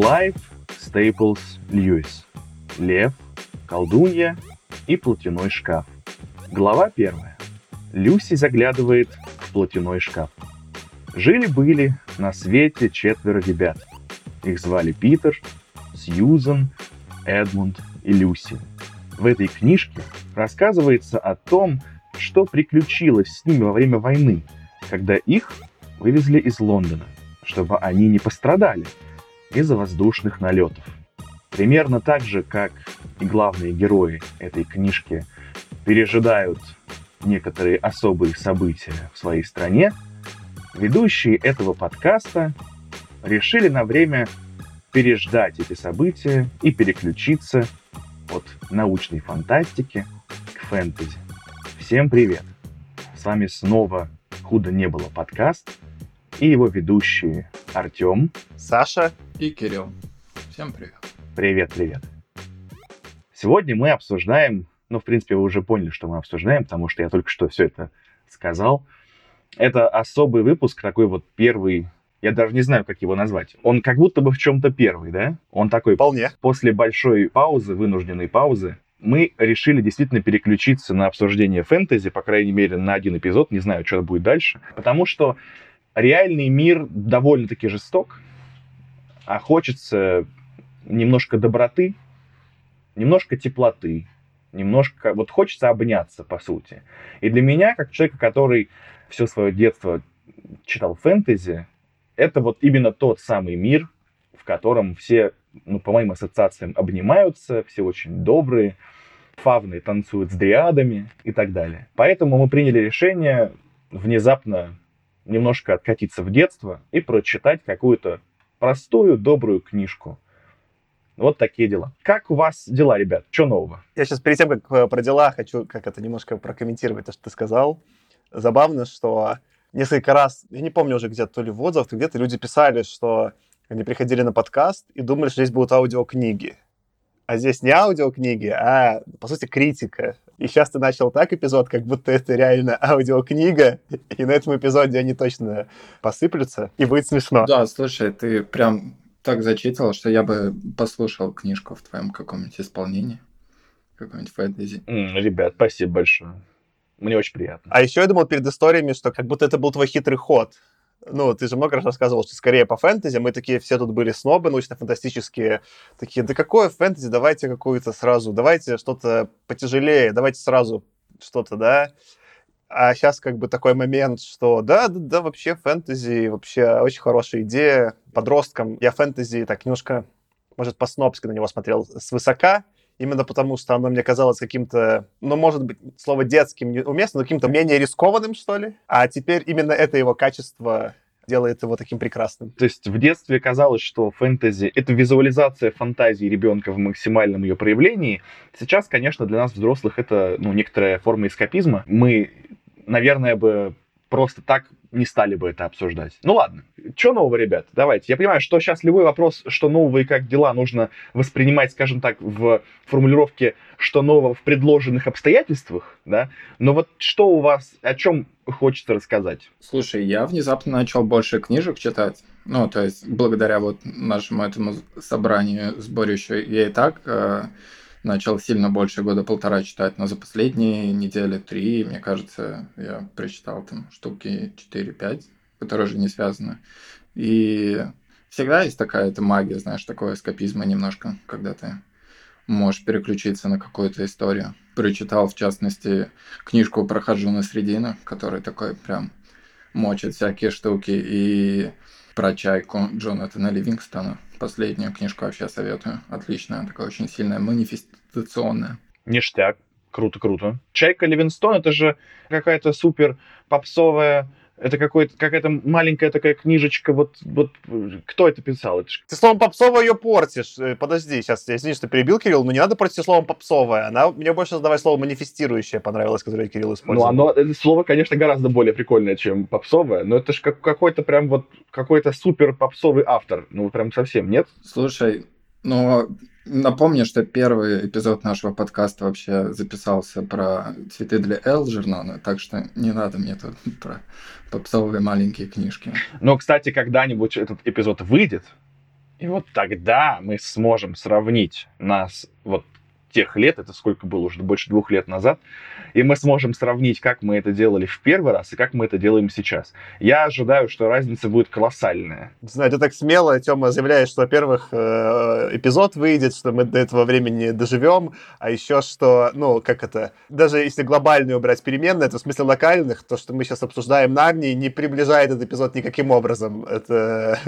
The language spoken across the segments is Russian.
Клайв Стейплз Льюис. Лев, колдунья и платяной шкаф. Глава 1. Люси заглядывает в платяной шкаф. Жили-были на свете 4 ребят. Их звали Питер, Сьюзан, Эдмунд и Люси. В этой книжке рассказывается о том, что приключилось с ними во время войны, когда их вывезли из Лондона, чтобы они не пострадали из-за воздушных налетов. Примерно так же, как и главные герои этой книжки пережидают некоторые особые события в своей стране, ведущие этого подкаста решили на время переждать эти события и переключиться от научной фантастики к фэнтези. Всем привет! С вами снова «Худо не было» подкаст и его ведущие Артём, Саша и Кирилл. Всем привет! Привет-привет! Сегодня мы обсуждаем, в принципе, вы уже поняли, что мы обсуждаем, потому что я только что все это сказал. Это особый выпуск, такой первый. Я даже не знаю, как его назвать. Он как будто бы в чем-то первый, да? Он такой... Вполне. После большой паузы, вынужденной паузы, мы решили действительно переключиться на обсуждение фэнтези, по крайней мере, на один эпизод. Не знаю, что будет дальше. Потому что реальный мир довольно-таки жесток, а хочется немножко доброты, немножко теплоты, немножко... хочется обняться, по сути. И для меня, как человека, который все свое детство читал фэнтези, это именно тот самый мир, в котором все, по моим ассоциациям, обнимаются, все очень добрые, фавны танцуют с дриадами и так далее. Поэтому мы приняли решение внезапно немножко откатиться в детство и прочитать какую-то простую, добрую книжку. Вот такие дела. Как у вас дела, ребят? Что нового? Я сейчас перед тем, как про дела, хочу немножко прокомментировать то, что ты сказал. Забавно, что... Несколько раз, я не помню уже где-то, то ли в отзывах, то где-то люди писали, что они приходили на подкаст и думали, что здесь будут аудиокниги. А здесь не аудиокниги, а, по сути, критика. И сейчас ты начал так эпизод, как будто это реально аудиокнига, и на этом эпизоде они точно посыплются, и будет смешно. Да, слушай, ты прям так зачитывал, что я бы послушал книжку в твоем каком-нибудь исполнении, каком-нибудь фэнтези. Ребят, спасибо большое. Мне очень приятно. А еще я думал перед историями, что как будто это был твой хитрый ход. Ты же много раз рассказывал, что скорее по фэнтези. Мы такие все тут были снобы, научно-фантастические. Такие, да какое фэнтези, давайте какую-то сразу, давайте что-то потяжелее, давайте сразу что-то, да. А сейчас такой момент, что да, вообще фэнтези, вообще очень хорошая идея. Подросткам я фэнтези так немножко, может, по-снобски на него смотрел свысока. Именно потому, что оно мне казалось каким-то, может быть, слово детским неуместно, но каким-то менее рискованным, что ли. А теперь именно это его качество делает его таким прекрасным. То есть в детстве казалось, что фэнтези — это визуализация фантазии ребенка в максимальном ее проявлении. Сейчас, конечно, для нас, взрослых, это некоторая форма эскапизма. Мы, наверное, бы просто так не стали бы это обсуждать. Ладно. Что нового, ребят? Давайте. Я понимаю, что сейчас любой вопрос, что нового и как дела, нужно воспринимать, скажем так, в формулировке «что нового в предложенных обстоятельствах», да? Но что у вас, о чем хочется рассказать? Слушай, я внезапно начал больше книжек читать. То есть, благодаря нашему этому собранию, сборищу, я и так начал сильно больше 1.5 года читать, но за последние недели 3, мне кажется, я прочитал штуки 4-5, которые уже не связаны. И всегда есть такая магия, знаешь, такой эскапизм немножко, когда ты можешь переключиться на какую-то историю. Прочитал, в частности, книжку про Хожуна Средина, который такой прям мочит всякие штуки, и про Чайку Джонатана Ливингстона. Последнюю книжку вообще советую. Отличная, такая очень сильная, манифестационная. Ништяк. Круто-круто. Чайка Ливингстон — это же какая-то супер попсовая... Это какая-то маленькая такая книжечка. Кто это писал? Ты словом попсовая ее портишь. Подожди, сейчас, я извини, что перебил, Кирилл, но не надо портить словом попсовая. Мне больше задавать слово манифестирующее понравилось, которое Кирилл использовал. Это слово, конечно, гораздо более прикольное, чем попсовая, но это же какой-то прям какой-то супер попсовый автор. Прям совсем, нет? Слушай, напомню, что первый эпизод нашего подкаста вообще записался про «Цветы для Элджернона», так что не надо мне тут про попсовые маленькие книжки. Кстати, когда-нибудь этот эпизод выйдет, И вот тогда мы сможем сравнить нас вот тех лет, это сколько было, уже больше 2 лет назад, и мы сможем сравнить, как мы это делали в первый раз и как мы это делаем сейчас. Я ожидаю, что разница будет колоссальная. Не знаю, ты так смело, Тёма, заявляешь, что, во-первых, эпизод выйдет, что мы до этого времени доживем, а еще что, даже если глобальную брать переменные, то в смысле локальных, то, что мы сейчас обсуждаем Нарнии, не приближает этот эпизод никаким образом. Это...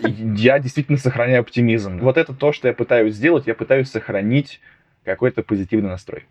Я действительно сохраняю оптимизм. Вот это то, что я пытаюсь сделать, я пытаюсь сохранить какой-то позитивный настрой.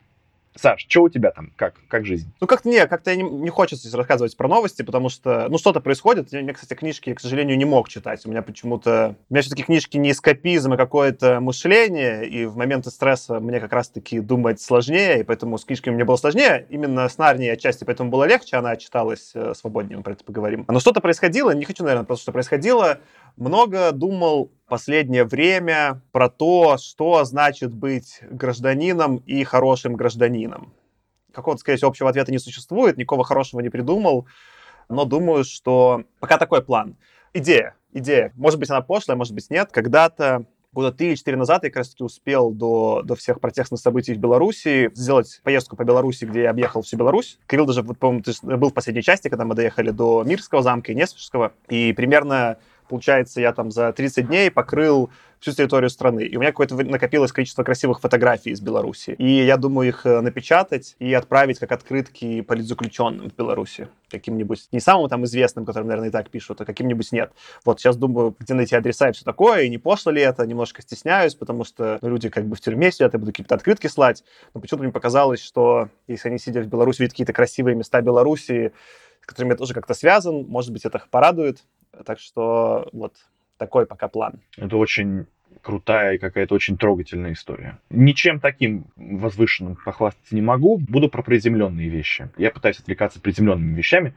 Саш, что у тебя там? Как жизнь? Как-то не хочется здесь рассказывать про новости, потому что, что-то происходит. Я, кстати, книжки, к сожалению, не мог читать. У меня все-таки книжки не эскапизм, а какое-то мышление, и в моменты стресса мне как раз-таки думать сложнее, и поэтому с книжками мне было сложнее. Именно с Нарнией отчасти поэтому было легче, она читалась свободнее, мы про это поговорим. Но что-то происходило, не хочу, наверное, просто что происходило. Много думал последнее время про то, что значит быть гражданином и хорошим гражданином. Какого-то, скорее всего, общего ответа не существует, никакого хорошего не придумал, но думаю, что пока такой план. Идея. Может быть, она пошлая, может быть, нет. Когда-то, года 3 или 4 назад, я как раз-таки успел до всех протестных событий в Беларуси сделать поездку по Беларуси, где я объехал всю Беларусь. Кирилл даже, по-моему, был в последней части, когда мы доехали до Мирского замка и Несвижского, и примерно... Получается, я там за 30 дней покрыл всю территорию страны. И у меня какое-то накопилось количество красивых фотографий из Беларуси. И я думаю их напечатать и отправить как открытки политзаключенным в Беларуси. Каким-нибудь не самым там известным, которым, наверное, и так пишут, а каким-нибудь нет. Вот сейчас думаю, где найти адреса и все такое. И не пошло ли это, немножко стесняюсь, потому что люди как бы в тюрьме сидят, я буду какие-то открытки слать. Но почему-то мне показалось, что если они, сидя в Беларуси, видят какие-то красивые места Беларуси, с которыми я тоже как-то связан, может быть, это их порадует. Так что вот такой пока план. Это очень крутая и какая-то очень трогательная история. Ничем таким возвышенным похвастаться не могу. Буду про приземленные вещи. Я пытаюсь отвлекаться приземленными вещами.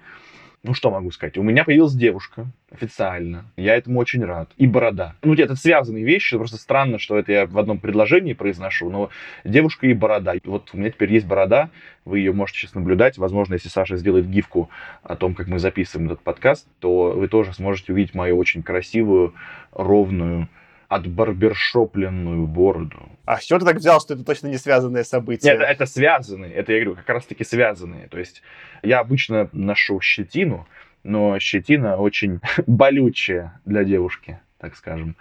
Что могу сказать? У меня появилась девушка официально. Я этому очень рад. И борода. Это связанные вещи. Просто странно, что это я в одном предложении произношу. Но девушка и борода. Вот у меня теперь есть борода. Вы ее можете сейчас наблюдать. Возможно, если Саша сделает гифку о том, как мы записываем этот подкаст, то вы тоже сможете увидеть мою очень красивую, ровную, отбарбершопленную бороду. А с чего ты так взял, что это точно не связанные события? Нет, это связанные, это, я говорю, как раз-таки связанные. То есть я обычно ношу щетину, но щетина очень болючая для девушки, так скажем.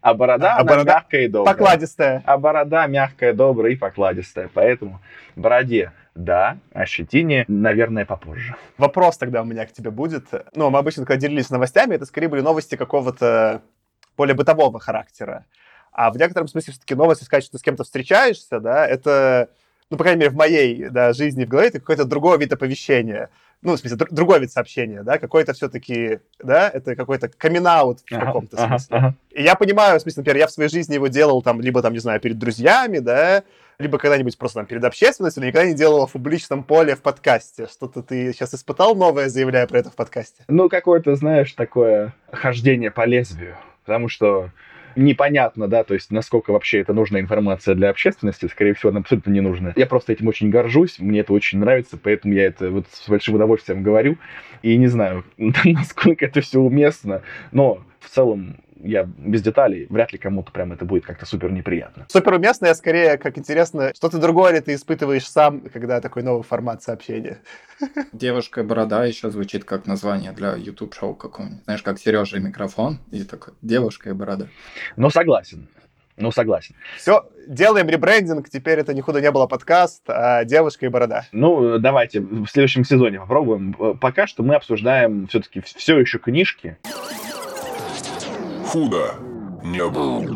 А борода, борода мягкая и добрая. Покладистая. А борода мягкая, добрая и покладистая. Поэтому бороде да, а щетине, наверное, попозже. Вопрос тогда у меня к тебе будет. Мы обычно, когда делились новостями, это скорее были новости какого-то более бытового характера. А в некотором смысле все-таки новость, сказать, что ты с кем-то встречаешься, да, это, по крайней мере, в моей жизни в голове, это какой-то другой вид оповещения. В смысле, другой вид сообщения, да, какой-то все-таки, да, это какой-то камин-аут в каком-то смысле. И я понимаю, в смысле, например, я в своей жизни его делал там, либо там, не знаю, перед друзьями, да, либо когда-нибудь просто там перед общественностью, но никогда не делал в публичном поле в подкасте. Что-то ты сейчас испытал новое, заявляя про это в подкасте? Какое-то, знаешь, такое хождение по лезвию. Потому что непонятно, да, то есть насколько вообще это нужная информация для общественности, скорее всего, она абсолютно не нужна. Я просто этим очень горжусь, мне это очень нравится, поэтому я это вот с большим удовольствием говорю. И не знаю, насколько это все уместно, но в целом я без деталей, вряд ли кому-то прям это будет как-то супер неприятно. Супер уместно, я скорее, как интересно, что-то другое ли ты испытываешь сам, когда такой новый формат сообщения? Девушка-борода еще звучит как название для YouTube-шоу какого-нибудь. Знаешь, как Сережа и микрофон, и такой девушка и борода. Согласен. Все, делаем ребрендинг, теперь это ни худо не было подкаст, а девушка и борода. Давайте в следующем сезоне попробуем. Пока что мы обсуждаем все-таки все еще книжки. Худо не было.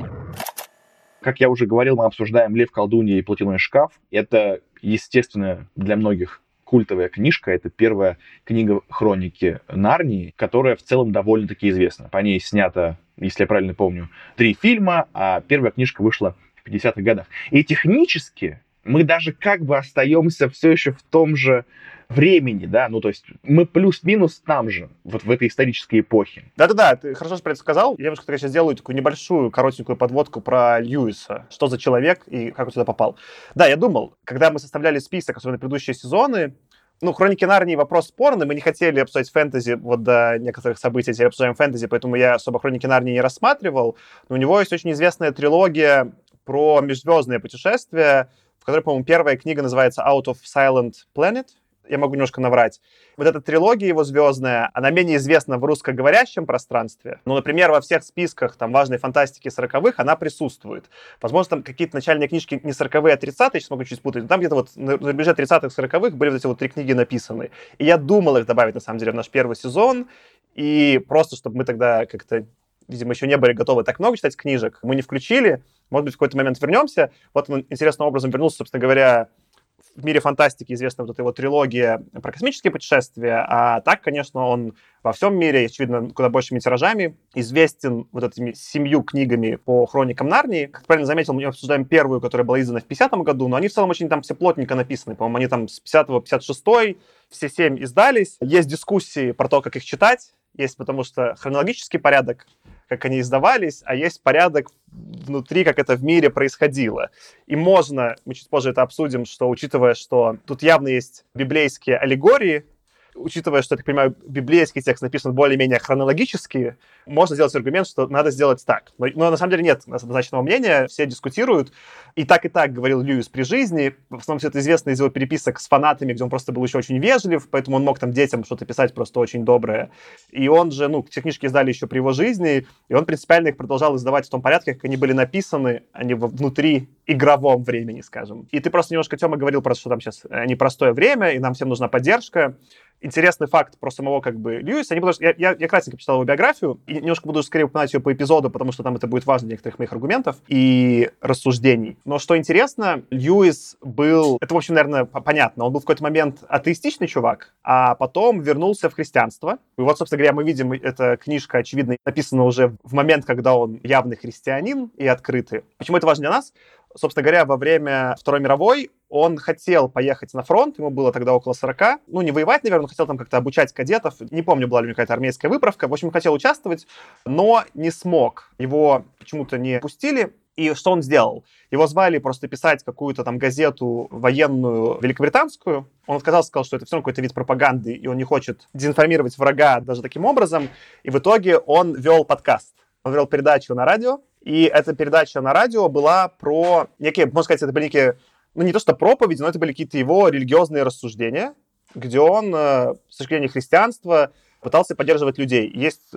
Как я уже говорил, мы обсуждаем «Лев, колдунья и платяной шкаф». Это, естественно, для многих культовая книжка. Это первая книга «Хроники Нарнии», которая в целом довольно-таки известна. По ней снято, если я правильно помню, 3 фильма, а первая книжка вышла в 50-х годах. И технически мы даже как бы остаемся все еще в том же времени, да, то есть мы плюс-минус там же, вот в этой исторической эпохе. Да-да-да, ты хорошо же про это сказал. Я немножко сейчас сделаю такую небольшую, коротенькую подводку про Льюиса. Что за человек и как он сюда попал. Да, я думал, когда мы составляли список, особенно предыдущие сезоны, Ну, «Хроники Нарнии» вопрос спорный. Мы не хотели обсуждать фэнтези вот до некоторых событий. Теперь обсуждаем фэнтези, поэтому я особо «Хроники Нарнии» не рассматривал. Но у него есть очень известная трилогия про межзвездные путешествия, в которой, по-моему, первая книга называется «Out of Silent Planet». Я могу немножко наврать. Вот эта трилогия его звездная, она менее известна в русскоговорящем пространстве. Ну, например, во всех списках там важной фантастики 40-х она присутствует. Возможно, там какие-то начальные книжки не 40-е, а 30-е, сейчас могу чуть спутать, но там где-то вот на рубеже 30-х, 40-х были вот эти вот 3 книги написаны. И я думал их добавить, на самом деле, в наш первый сезон. И просто, чтобы мы тогда как-то, видимо, еще не были готовы так много читать книжек, мы не включили. Может быть, в какой-то момент вернемся. Вот он интересным образом вернулся, собственно говоря, в мире фантастики известна вот эта его трилогия про космические путешествия, а так, конечно, он во всем мире, очевидно, куда большими тиражами, известен вот этими 7 книгами по «Хроникам Нарнии». Как правильно заметил, мы обсуждаем первую, которая была издана в 50-м году, но они в целом очень там все плотненько написаны. По-моему, они там с 50-го, 56-й, все 7 издались. Есть дискуссии про то, как их читать, есть потому что хронологический порядок, как они издавались, а есть порядок внутри, как это в мире происходило. И можно, мы чуть позже это обсудим, что, учитывая, что тут явно есть библейские аллегории, учитывая, что, я так понимаю, библейский текст написан более-менее хронологически, можно сделать аргумент, что надо сделать так. Но на самом деле нет однозначного мнения, все дискутируют. И так говорил Льюис при жизни. В основном все это известно из его переписок с фанатами, где он просто был еще очень вежлив, поэтому он мог там детям что-то писать просто очень доброе. И он же, все книжки издали еще при его жизни, и он принципиально их продолжал издавать в том порядке, как они были написаны, а не внутри игровом времени, скажем. И ты просто немножко, Тёма, говорил про то, что там сейчас непростое время, и нам всем нужна поддержка. Интересный факт про самого Льюиса. Я кратенько почитал его биографию, и немножко буду скорее упоминать ее по эпизоду, потому что там это будет важно для некоторых моих аргументов и рассуждений. Но что интересно, Льюис был... Это, в общем, наверное, понятно. Он был в какой-то момент атеистичный чувак, а потом вернулся в христианство. И вот, собственно говоря, мы видим, эта книжка, очевидно, написана уже в момент, когда он явный христианин и открытый. Почему это важно для нас? Собственно говоря, во время Второй мировой он хотел поехать на фронт, ему было тогда около 40. Не воевать, наверное, он хотел там как-то обучать кадетов. Не помню, была ли у него какая-то армейская выправка. В общем, хотел участвовать, но не смог. Его почему-то не пустили. И что он сделал? Его звали просто писать какую-то там газету военную великобританскую. Он отказался, сказал, что это все равно какой-то вид пропаганды, и он не хочет дезинформировать врага даже таким образом. И в итоге он вел подкаст. Он вел передачу на радио. И эта передача на радио была про некие, можно сказать, это были некие, не то что проповеди, но это были какие-то его религиозные рассуждения, где он, с точки зрения христианства, пытался поддерживать людей. Есть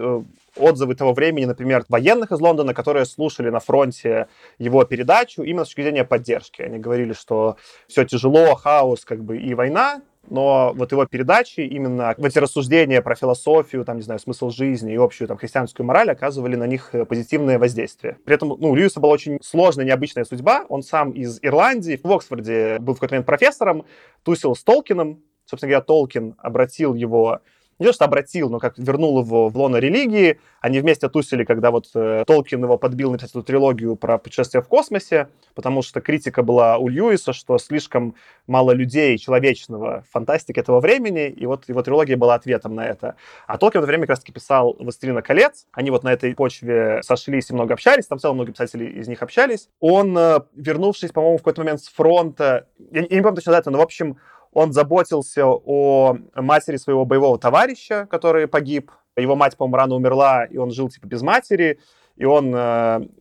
отзывы того времени, например, военных из Лондона, которые слушали на фронте его передачу именно с точки зрения поддержки. Они говорили, что все тяжело, хаос, и война. Но вот его передачи, именно эти рассуждения про философию, смысл жизни и общую христианскую мораль оказывали на них позитивное воздействие. При этом у Льюиса была очень сложная, необычная судьба. Он сам из Ирландии, в Оксфорде был в какой-то момент профессором, тусил с Толкином. Собственно говоря, Толкин обратил его... Не то, что обратил, но как вернул его в лоно религии. Они вместе тусили, когда Толкин его подбил написать эту трилогию про путешествия в космосе, потому что критика была у Льюиса, что слишком мало людей человечного в фантастике этого времени, и вот его трилогия была ответом на это. А Толкин в это время как раз-таки писал «Властелина колец». Они вот на этой почве сошлись и много общались, там в целом многие писатели из них общались. Он, вернувшись, по-моему, в какой-то момент с фронта, я не помню точно дату, но, в общем, он заботился о матери своего боевого товарища, который погиб. Его мать, по-моему, рано умерла, и он жил без матери. И он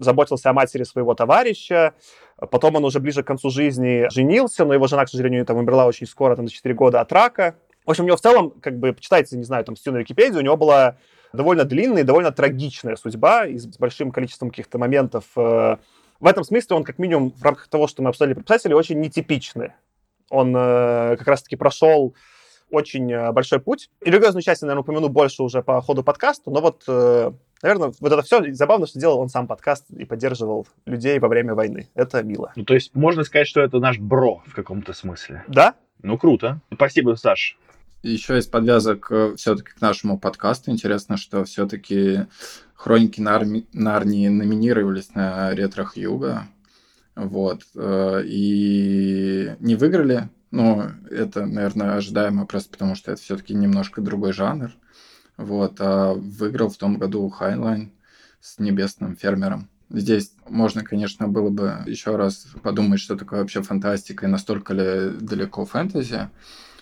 заботился о матери своего товарища. Потом он уже ближе к концу жизни женился, но его жена, к сожалению, умерла очень скоро, за 4 года от рака. В общем, у него в целом, почитайте, статью на Википедии, у него была довольно длинная и довольно трагичная судьба и с большим количеством каких-то моментов. В этом смысле он, как минимум, в рамках того, что мы обсудили про писателей, очень нетипичный. Он как раз-таки прошел очень большой путь. И религиозную часть я, наверное, упомяну больше уже по ходу подкаста, но наверное, вот это все забавно, что делал он сам подкаст и поддерживал людей во время войны. Это мило. То есть можно сказать, что это наш бро в каком-то смысле. Да? Круто. Спасибо, Саш. Еще из подвязок все-таки к нашему подкасту. Интересно, что все-таки «Хроники Нарнии» номинировались на «Ретро Хьюго». И не выиграли. Это, наверное, ожидаемо просто потому, что это все-таки немножко другой жанр. А выиграл в том году Хайнлайн с «Небесным фермером». Здесь можно, конечно, было бы еще раз подумать, что такое вообще фантастика и настолько ли далеко фэнтези.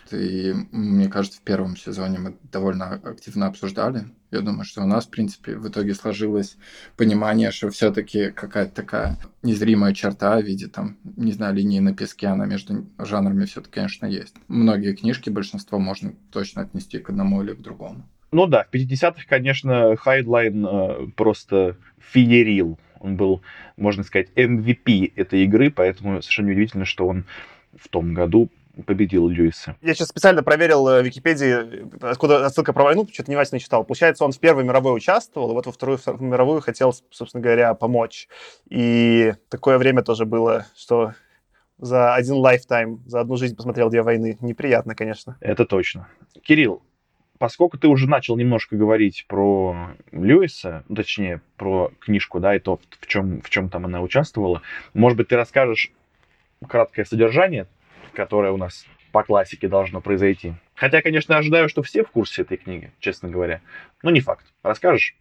проект, и, мне кажется, в первом сезоне мы довольно активно обсуждали. Я думаю, что у нас, в принципе, в итоге сложилось понимание, что все-таки какая-то такая незримая черта в виде, там, не знаю, линии на песке, она между жанрами все-таки, конечно, есть. Многие книжки, большинство можно точно отнести к одному или к другому. Ну да, в 50-х, конечно, Хайдлайн просто феерил. Он был, можно сказать, MVP этой игры, поэтому совершенно неудивительно, что он в том году победил Льюиса. Я сейчас специально проверил в Википедии, откуда ссылка про войну, что-то внимательно читал. Получается, он в Первой мировой участвовал, и вот во Вторую мировую хотел, собственно говоря, помочь. И такое время тоже было, что за один лайфтайм, за одну жизнь посмотрел две войны. Неприятно, конечно. Это точно. Кирилл, поскольку ты уже начал немножко говорить про Льюиса, точнее, про книжку, да, и то, в чем там она участвовала, может быть, ты расскажешь краткое содержание, которое у нас по классике должно произойти. Хотя, конечно, ожидаю, что все в курсе этой книги, честно говоря. Но не факт. Расскажешь?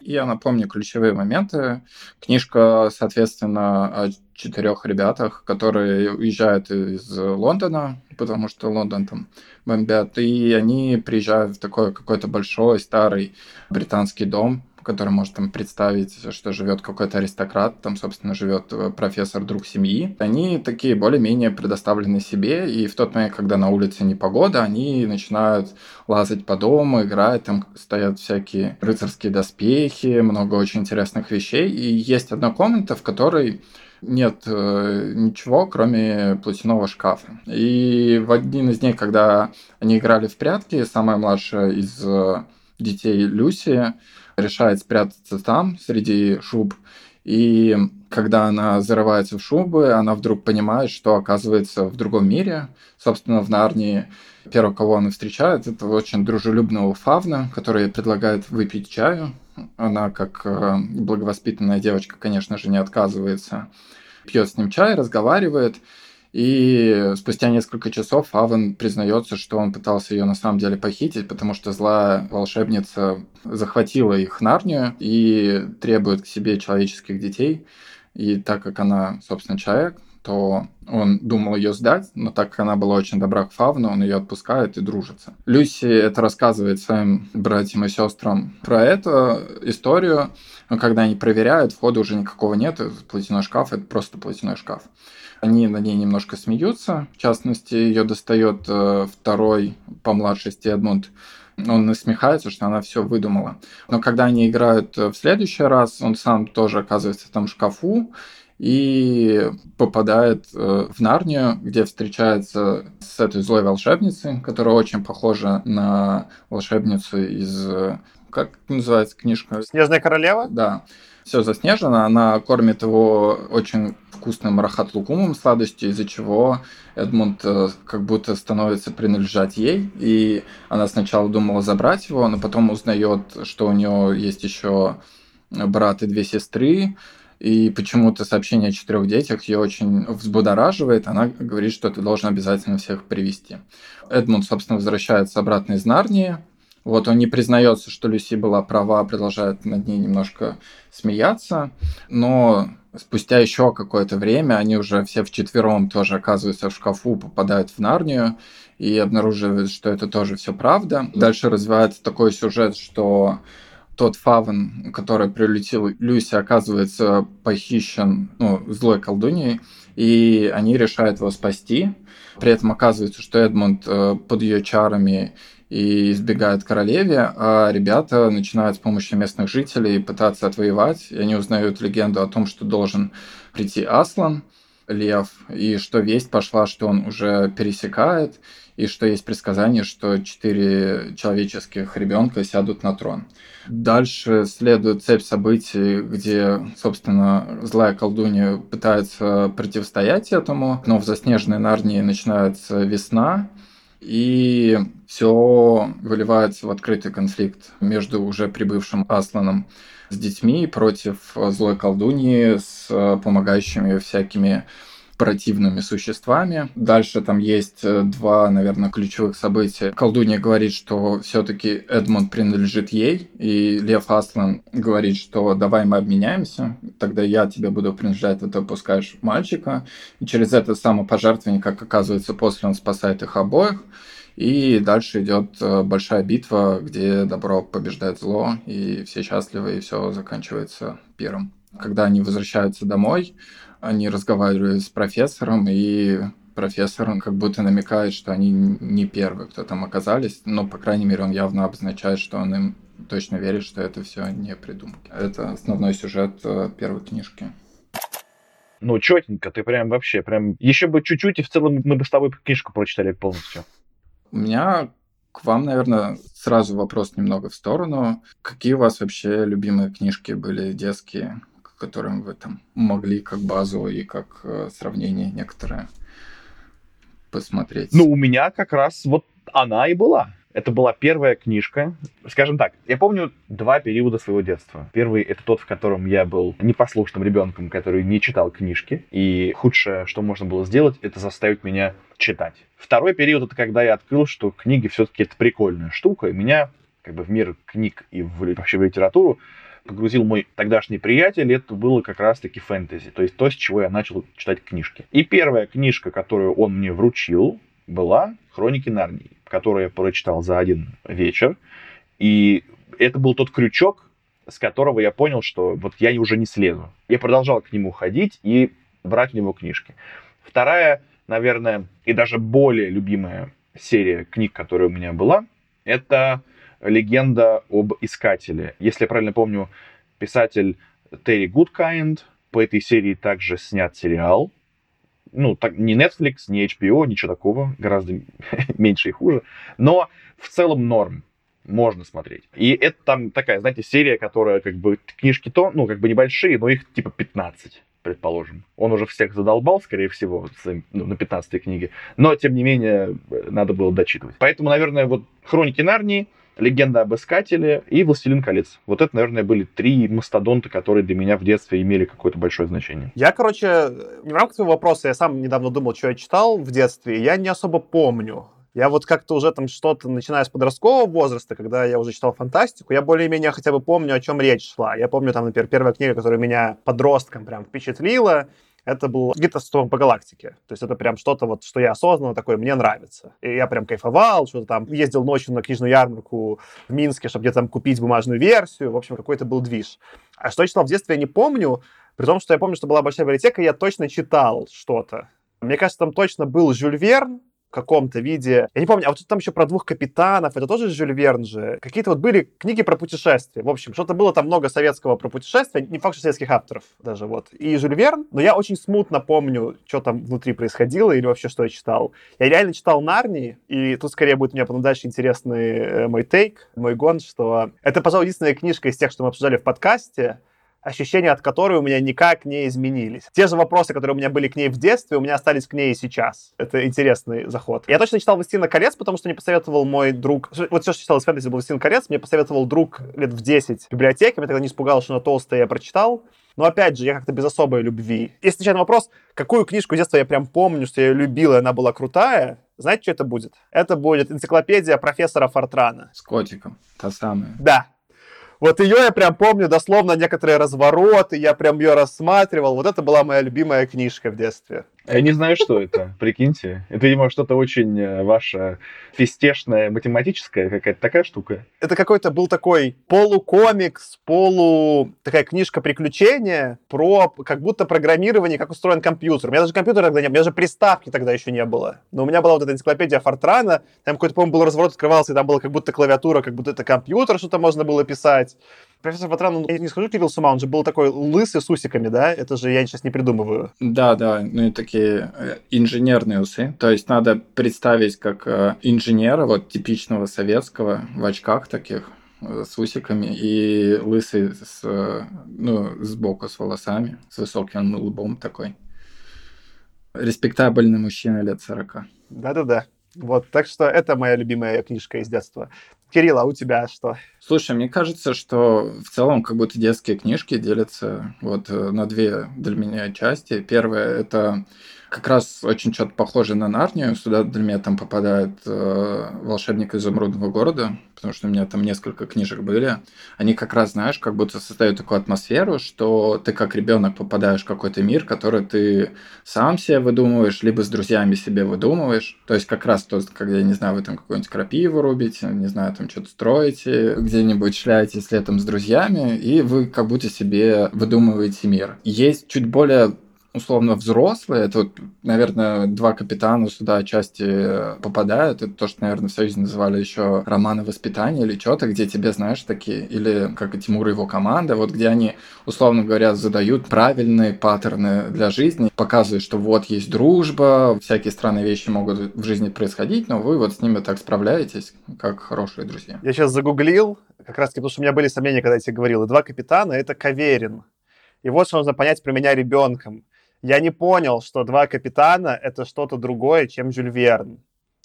Я напомню ключевые моменты. Книжка, соответственно, о 4 ребятах, которые уезжают из Лондона, потому что Лондон там бомбят, и они приезжают в такой какой-то большой старый британский дом, который может там представить, что живет какой-то аристократ, там, собственно, живет профессор, друг семьи. Они такие более-менее предоставлены себе, и в тот момент, когда на улице непогода, они начинают лазать по дому, играть, там стоят всякие рыцарские доспехи, много очень интересных вещей. И есть одна комната, в которой нет ничего, кроме платяного шкафа. И в один из дней, когда они играли в прятки, самая младшая из детей Люси решает спрятаться там, среди шуб. И когда она зарывается в шубы, она вдруг понимает, что оказывается в другом мире. Собственно, в Нарнии первого, кого она встречает, это очень дружелюбного фавна, который предлагает выпить чаю. Она, как благовоспитанная девочка, конечно же, не отказывается. Пьет с ним чай, разговаривает. И спустя несколько часов Фавен признается, что он пытался ее на самом деле похитить, потому что злая волшебница захватила их Нарнию и требует к себе человеческих детей. И так как она, собственно, человек, то он думал ее сдать, но так как она была очень добра к Фавну, он ее отпускает и дружится. Люси это рассказывает своим братьям и сестрам про эту историю, но когда они проверяют, входа уже никакого нет, платяной шкаф — это просто платяной шкаф. Они на ней немножко смеются. В частности, ее достает второй по младшести Эдмунд. Он насмехается, что она все выдумала. Но когда они играют в следующий раз, он сам тоже оказывается в том шкафу и попадает в Нарнию, где встречается с этой злой волшебницей, которая очень похожа на волшебницу из... Как называется книжка? «Снежная королева»? Да. Все заснежено, она кормит его очень вкусным рахат-лукумом, сладостью, из-за чего Эдмунд как будто становится принадлежать ей. И она сначала думала забрать его, но потом узнает, что у нее есть еще брат и две сестры. И почему-то сообщение о 4 детях ее очень взбудораживает. Она говорит, что ты должен обязательно всех привести. Эдмунд, собственно, возвращается обратно из Нарнии. Вот он не признается, что Люси была права, продолжает над ней немножко смеяться, но спустя еще какое-то время они уже все вчетвером тоже оказываются в шкафу, попадают в Нарнию и обнаруживают, что это тоже все правда. Дальше развивается такой сюжет, что тот фавн, который прилетел Люси, оказывается похищен злой колдуньей, и они решают его спасти. При этом оказывается, что Эдмунд под ее чарами и избегают королеве, а ребята начинают с помощью местных жителей пытаться отвоевать, и они узнают легенду о том, что должен прийти Аслан, Лев, и что весть пошла, что он уже пересекает, и что есть предсказание, что 4 человеческих ребенка сядут на трон. Дальше следует цепь событий, где, собственно, злая колдунья пытается противостоять этому, но в заснеженной Нарнии начинается весна, и все выливается в открытый конфликт между уже прибывшим Асланом с детьми против злой колдуньи с помогающими всякими противными существами. Дальше там есть два, наверное, ключевых события. Колдунья говорит, что все-таки Эдмунд принадлежит ей, и Лев Аслан говорит, что давай мы обменяемся, тогда я тебе буду принадлежать, а ты пускаешь мальчика. И через это самопожертвование, как оказывается, после он спасает их обоих. И дальше идет большая битва, где добро побеждает зло, и все счастливы, и все заканчивается пиром. Когда они возвращаются домой, они разговаривают с профессором, и профессор как будто намекает, что они не первые, кто там оказались, но, по крайней мере, он явно обозначает, что он им точно верит, что это все не придумки. Это основной сюжет первой книжки. Ну, чётенько, ты прям вообще, прям... Еще бы чуть-чуть, и в целом мы бы с тобой книжку прочитали полностью. У меня к вам, наверное, сразу вопрос немного в сторону. Какие у вас вообще любимые книжки были детские, которым вы там могли как базу и как сравнение некоторое посмотреть? Ну, у меня как раз вот она и была. Это была первая книжка. Скажем так, я помню два периода своего детства. Первый — это тот, в котором я был непослушным ребенком, который не читал книжки. И худшее, что можно было сделать, это заставить меня читать. Второй период — это когда я открыл, что книги все-таки это прикольная штука. И меня как бы в мир книг и вообще в литературу погрузил мой тогдашний приятель. Это было как раз-таки фэнтези. То есть то, с чего я начал читать книжки. И первая книжка, которую он мне вручил, была «Хроники Нарнии», которую я прочитал за один вечер. И это был тот крючок, с которого я понял, что вот я уже не слезу. Я продолжал к нему ходить и брать у него книжки. Вторая, наверное, и даже более любимая серия книг, которая у меня была, это «Легенда об Искателе». Если я правильно помню, писатель Терри Гудкайнд. По этой серии также снят сериал. Ну, так, не Netflix, не HBO, ничего такого. Гораздо меньше и хуже. Но в целом норм. Можно смотреть. И это там такая, знаете, серия, которая как бы... Книжки то, ну, как бы небольшие, но их типа 15, предположим. Он уже всех задолбал, скорее всего, на 15-й книге. Но, тем не менее, надо было дочитывать. Поэтому, наверное, вот «Хроники Нарнии», «Легенда об Искателе» и «Властелин колец». Вот это, наверное, были три мастодонта, которые для меня в детстве имели какое-то большое значение. Я, короче, в рамках своего вопроса, я сам недавно думал, что я читал в детстве, и я не особо помню. Я вот как-то уже там что-то, начиная с подросткового возраста, когда я уже читал фантастику, я более-менее хотя бы помню, о чем речь шла. Я помню там, например, первая книга, которая меня подростком прям впечатлила, это был где-то «Стопом по галактике». То есть это прям что-то, вот, что я осознанно такое, мне нравится. И я прям кайфовал, что-то там ездил ночью на книжную ярмарку в Минске, чтобы где-то там купить бумажную версию. В общем, какой-то был движ. А что я читал в детстве, я не помню. При том, что я помню, что была большая библиотека, я точно читал что-то. Мне кажется, там точно был Жюль Верн в каком-то виде. Я не помню, а вот там еще про двух капитанов, это тоже Жюль Верн же. Какие-то вот были книги про путешествия. В общем, что-то было там много советского про путешествия, не факт, что советских авторов даже вот. И Жюль Верн, но я очень смутно помню, что там внутри происходило или вообще, что я читал. Я реально читал «Нарнии», и тут скорее будет у меня потом дальше интересный мой тейк, мой гон, что это, пожалуй, единственная книжка из тех, что мы обсуждали в подкасте, ощущения от которой у меня никак не изменились. Те же вопросы, которые у меня были к ней в детстве, у меня остались к ней и сейчас. Это интересный заход. Я точно читал «Властелина колец», потому что мне посоветовал мой друг... Вот все, что читал из фэнтези, был «Властелин колец», мне посоветовал друг лет в 10 в библиотеке. Меня тогда не испугало, что она толстая, я прочитал. Но отвечать же, я как-то без особой любви. Если отвечать на вопрос, какую книжку детства я прям помню, что я ее любил, и она была крутая, знаете, что это будет? Это будет энциклопедия профессора Фортрана. С котиком, та самая. Да. Вот ее я прям помню дословно некоторые развороты, я прям ее рассматривал. Вот это была моя любимая книжка в детстве. Я не знаю, что это, прикиньте. Это, видимо, что-то очень ваше фистешное, математическое, какая-то такая штука. Это какой-то был такой полукомикс, такая книжка приключения про как будто программирование, как устроен компьютер. У меня даже компьютера тогда не было, у меня даже приставки тогда еще не было. Но у меня была вот эта энциклопедия Фортрана, там какой-то, по-моему, был разворот, открывался, и там была как будто клавиатура, как будто это компьютер, что-то можно было писать. Профессор Фортран, я не скажу, клевел с ума, он же был такой лысый с усиками, да? Это же я сейчас не придумываю. Да, ну и такие инженерные усы. То есть надо представить как инженера, вот типичного советского, в очках таких, с усиками, и лысый сбоку с волосами, с высоким лбом такой. Респектабельный мужчина лет 40. Да-да-да. Вот, так что это моя любимая книжка из детства. Кирилл, а у тебя что? Слушай, мне кажется, что в целом как будто детские книжки делятся вот на две для меня части. Первая — это как раз очень что-то похоже на Нарнию. Сюда для меня там попадает волшебник изумрудного города, потому что у меня там несколько книжек были. Они как раз, знаешь, как будто создают такую атмосферу, что ты как ребенок попадаешь в какой-то мир, который ты сам себе выдумываешь, либо с друзьями себе выдумываешь. То есть как раз то, когда, я не знаю, вы там какую-нибудь крапиву рубите, не знаю, там что-то строите, где-нибудь шляетесь летом с друзьями, и вы как будто себе выдумываете мир. Есть чуть более условно взрослые, это вот, наверное, «Два капитана» сюда отчасти попадают, это то, что, наверное, в Союзе называли еще романы воспитания или что-то, где тебе, знаешь, такие, или как и Тимур и его команда, вот где они, условно говоря, задают правильные паттерны для жизни, показывают, что вот есть дружба, всякие странные вещи могут в жизни происходить, но вы вот с ними так справляетесь, как хорошие друзья. Я сейчас загуглил, как раз таки, потому что у меня были сомнения, когда я тебе говорил, и «Два капитана» — это Каверин. И вот что нужно понять про меня ребенком. Я не понял, что «Два капитана» — это что-то другое, чем Жюль Верн.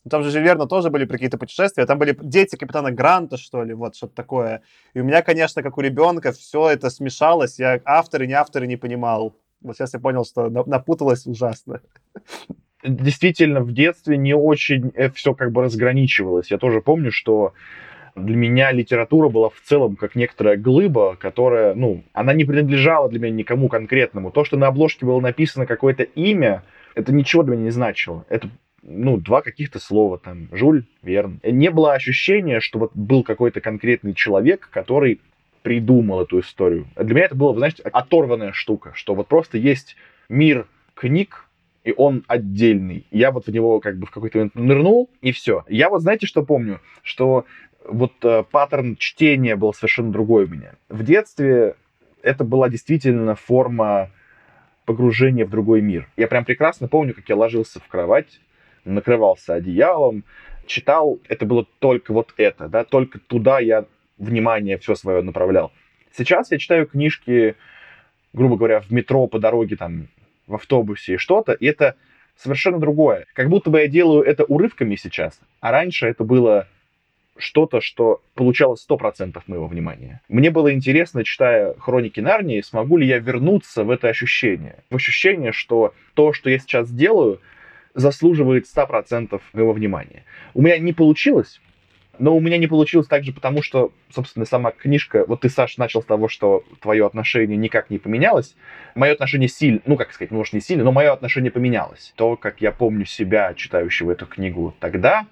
Но там же Жюль Верна тоже были какие-то путешествия, там были дети капитана Гранта, что ли, вот что-то такое. И у меня, конечно, как у ребенка, все это смешалось, я авторы не понимал. Вот сейчас я понял, что напуталось ужасно. Действительно, в детстве не очень все как бы разграничивалось. Я тоже помню, что для меня литература была в целом как некоторая глыба, которая, она не принадлежала для меня никому конкретному. То, что на обложке было написано какое-то имя, это ничего для меня не значило. Это, два каких-то слова, там, Жюль Верн. Не было ощущения, что вот был какой-то конкретный человек, который придумал эту историю. Для меня это было, знаете, оторванная штука, что вот просто есть мир книг, и он отдельный. Я вот в него как бы в какой-то момент нырнул, и все. Я вот знаете, что помню? Что вот паттерн чтения был совершенно другой у меня. В детстве это была действительно форма погружения в другой мир. Я прям прекрасно помню, как я ложился в кровать, накрывался одеялом, читал. Это было только вот это, да, только туда я внимание все свое направлял. Сейчас я читаю книжки, грубо говоря, в метро, по дороге, там, в автобусе и что-то, и это совершенно другое. Как будто бы я делаю это урывками сейчас, а раньше это было что-то, что получало 100% моего внимания. Мне было интересно, читая «Хроники Нарнии», смогу ли я вернуться в это ощущение. В ощущение, что то, что я сейчас делаю, заслуживает 100% моего внимания. У меня не получилось, но у меня не получилось также потому, что, собственно, сама книжка... Вот ты, Саш, начал с того, что твое отношение никак не поменялось. Мое отношение сильно... может, не сильно, но мое отношение поменялось. То, как я помню себя, читающего эту книгу тогда,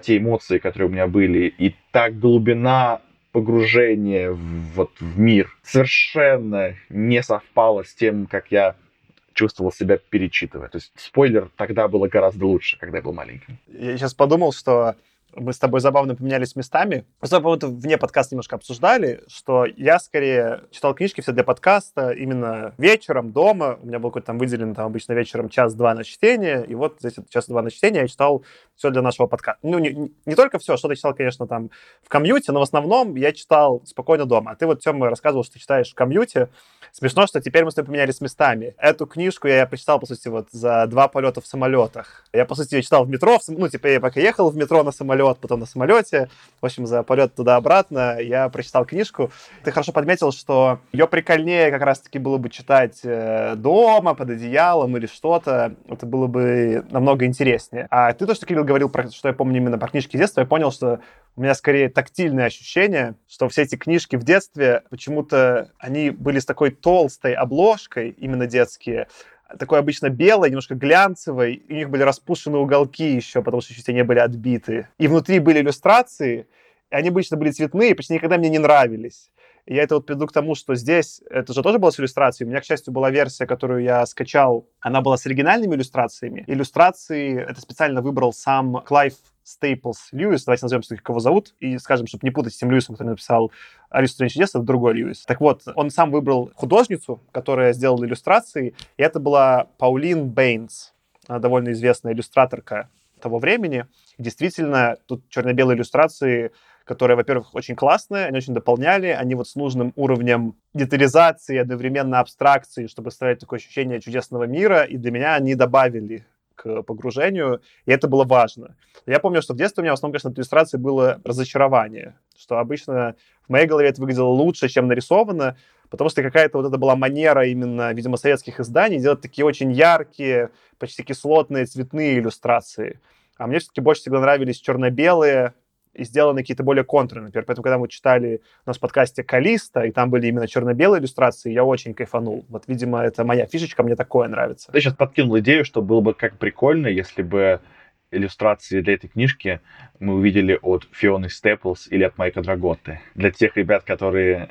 те эмоции, которые у меня были, и та глубина погружения в мир совершенно не совпала с тем, как я чувствовал себя, перечитывая. То есть, спойлер, тогда было гораздо лучше, когда я был маленьким. Я сейчас подумал, что мы с тобой забавно поменялись местами. Просто, по-моему, вне подкаста немножко обсуждали, что я скорее читал книжки все для подкаста именно вечером, дома. У меня был какой-то там выделен обычно вечером час-два на чтение. И вот здесь час-два на чтение я читал все для нашего подкаста. Не только все, что-то читал, конечно, там в комьюте, но в основном я читал спокойно дома. А ты вот, Тёма, рассказывал, что ты читаешь в комьюте. Смешно, что теперь мы с тобой поменялись местами. Эту книжку я прочитал, по сути, вот за 2 полета в самолетах. Я, по сути, ее читал в метро. Я пока ехал в метро на самолет, потом на самолете. В общем, за полет туда-обратно я прочитал книжку. Ты хорошо подметил, что ее прикольнее как раз-таки было бы читать дома, под одеялом или что-то. Это было бы намного интереснее. А ты то, что Кирилл говорил, что я помню именно про книжки детства, я понял, что у меня скорее тактильное ощущение, что все эти книжки в детстве, почему-то они были с такой толстой обложкой, именно детские, такой обычно белый, немножко глянцевый, и у них были распушены уголки еще, потому что еще все не были отбиты. И внутри были иллюстрации, и они обычно были цветные, почти никогда мне не нравились. И я это вот приду к тому, что здесь, это же тоже было с иллюстрацией. У меня, к счастью, была версия, которую я скачал, она была с оригинальными иллюстрациями. Иллюстрации это специально выбрал сам Клайв Стейплз Льюис, давайте назовем все-таки, кого зовут, и скажем, чтобы не путать с тем Льюисом, который написал «Алису в стране чудес», это другой Льюис. Так вот, он сам выбрал художницу, которая сделала иллюстрации, и это была Паулин Бэйнс, она довольно известная иллюстраторка того времени. Действительно, тут черно-белые иллюстрации, которые, во-первых, очень классные, они очень дополняли, они вот с нужным уровнем детализации, одновременно абстракции, чтобы создать такое ощущение чудесного мира, и для меня они добавили к погружению, и это было важно. Я помню, что в детстве у меня в основном, конечно, от иллюстрации было разочарование, что обычно в моей голове это выглядело лучше, чем нарисовано, потому что какая-то вот это была манера именно, видимо, советских изданий делать такие очень яркие, почти кислотные, цветные иллюстрации. А мне все-таки больше всегда нравились черно-белые и сделаны какие-то более контуры, например. Поэтому, когда мы читали у нас в подкасте «Калиста», и там были именно черно-белые иллюстрации, я очень кайфанул. Вот, видимо, это моя фишечка, мне такое нравится. Ты сейчас подкинул идею, что было бы как прикольно, если бы иллюстрации для этой книжки мы увидели от Фионы Стейплз или от Майка Драготты. Для тех ребят,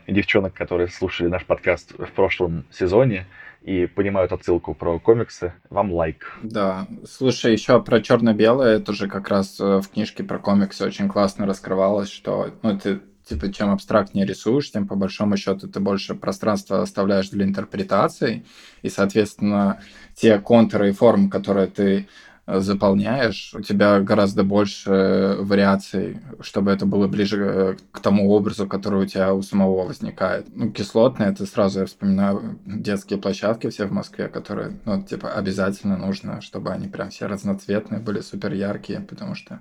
девчонок, которые слушали наш подкаст в прошлом сезоне и понимают отсылку про комиксы, вам лайк. Да, слушай, еще про черно-белое, это же как раз в книжке про комиксы очень классно раскрывалось, что, ты типа, чем абстрактнее рисуешь, тем по большому счету ты больше пространства оставляешь для интерпретаций, и, соответственно, те контуры и формы, которые ты заполняешь, у тебя гораздо больше вариаций, чтобы это было ближе к тому образу, который у тебя у самого возникает. Кислотное, это сразу я вспоминаю детские площадки все в Москве, которые, обязательно нужно, чтобы они прям все разноцветные были, супер яркие, потому что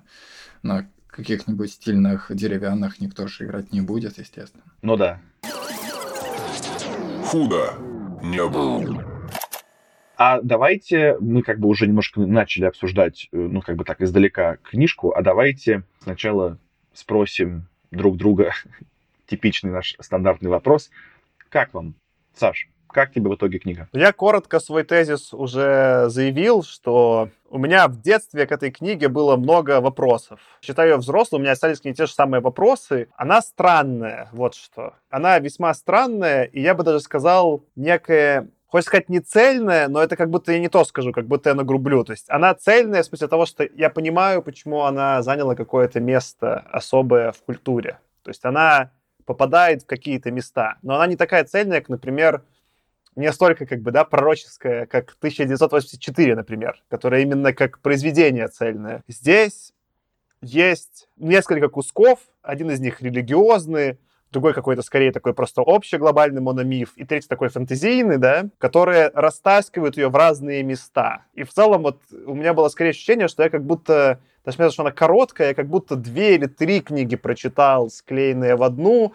на каких-нибудь стильных деревянных никто же играть не будет, естественно. Ну да. Худо не было. А давайте, мы уже немножко начали обсуждать, издалека книжку, а давайте сначала спросим друг друга типичный наш стандартный вопрос. Как вам, Саш, как тебе в итоге книга? Я коротко свой тезис уже заявил, что у меня в детстве к этой книге было много вопросов. Считаю ее взрослой, у меня остались к ней те же самые вопросы. Она странная, вот что. Она весьма странная, и я бы даже сказал, некое... Хочется сказать, не цельная, но это как будто я не то скажу, как будто я нагрублю. То есть она цельная в смысле того, что я понимаю, почему она заняла какое-то место особое в культуре. То есть она попадает в какие-то места, но она не такая цельная, как, например, не столько пророческая, как 1984, например, которая именно как произведение цельное. Здесь есть несколько кусков, один из них религиозный, другой какой-то, скорее, такой просто общеглобальный мономиф, и третий такой фэнтезийный, да, которые растаскивают ее в разные места. И в целом вот у меня было скорее ощущение, что я как будто, несмотря на то, что она короткая, я как будто 2 или 3 книги прочитал, склеенные в одну,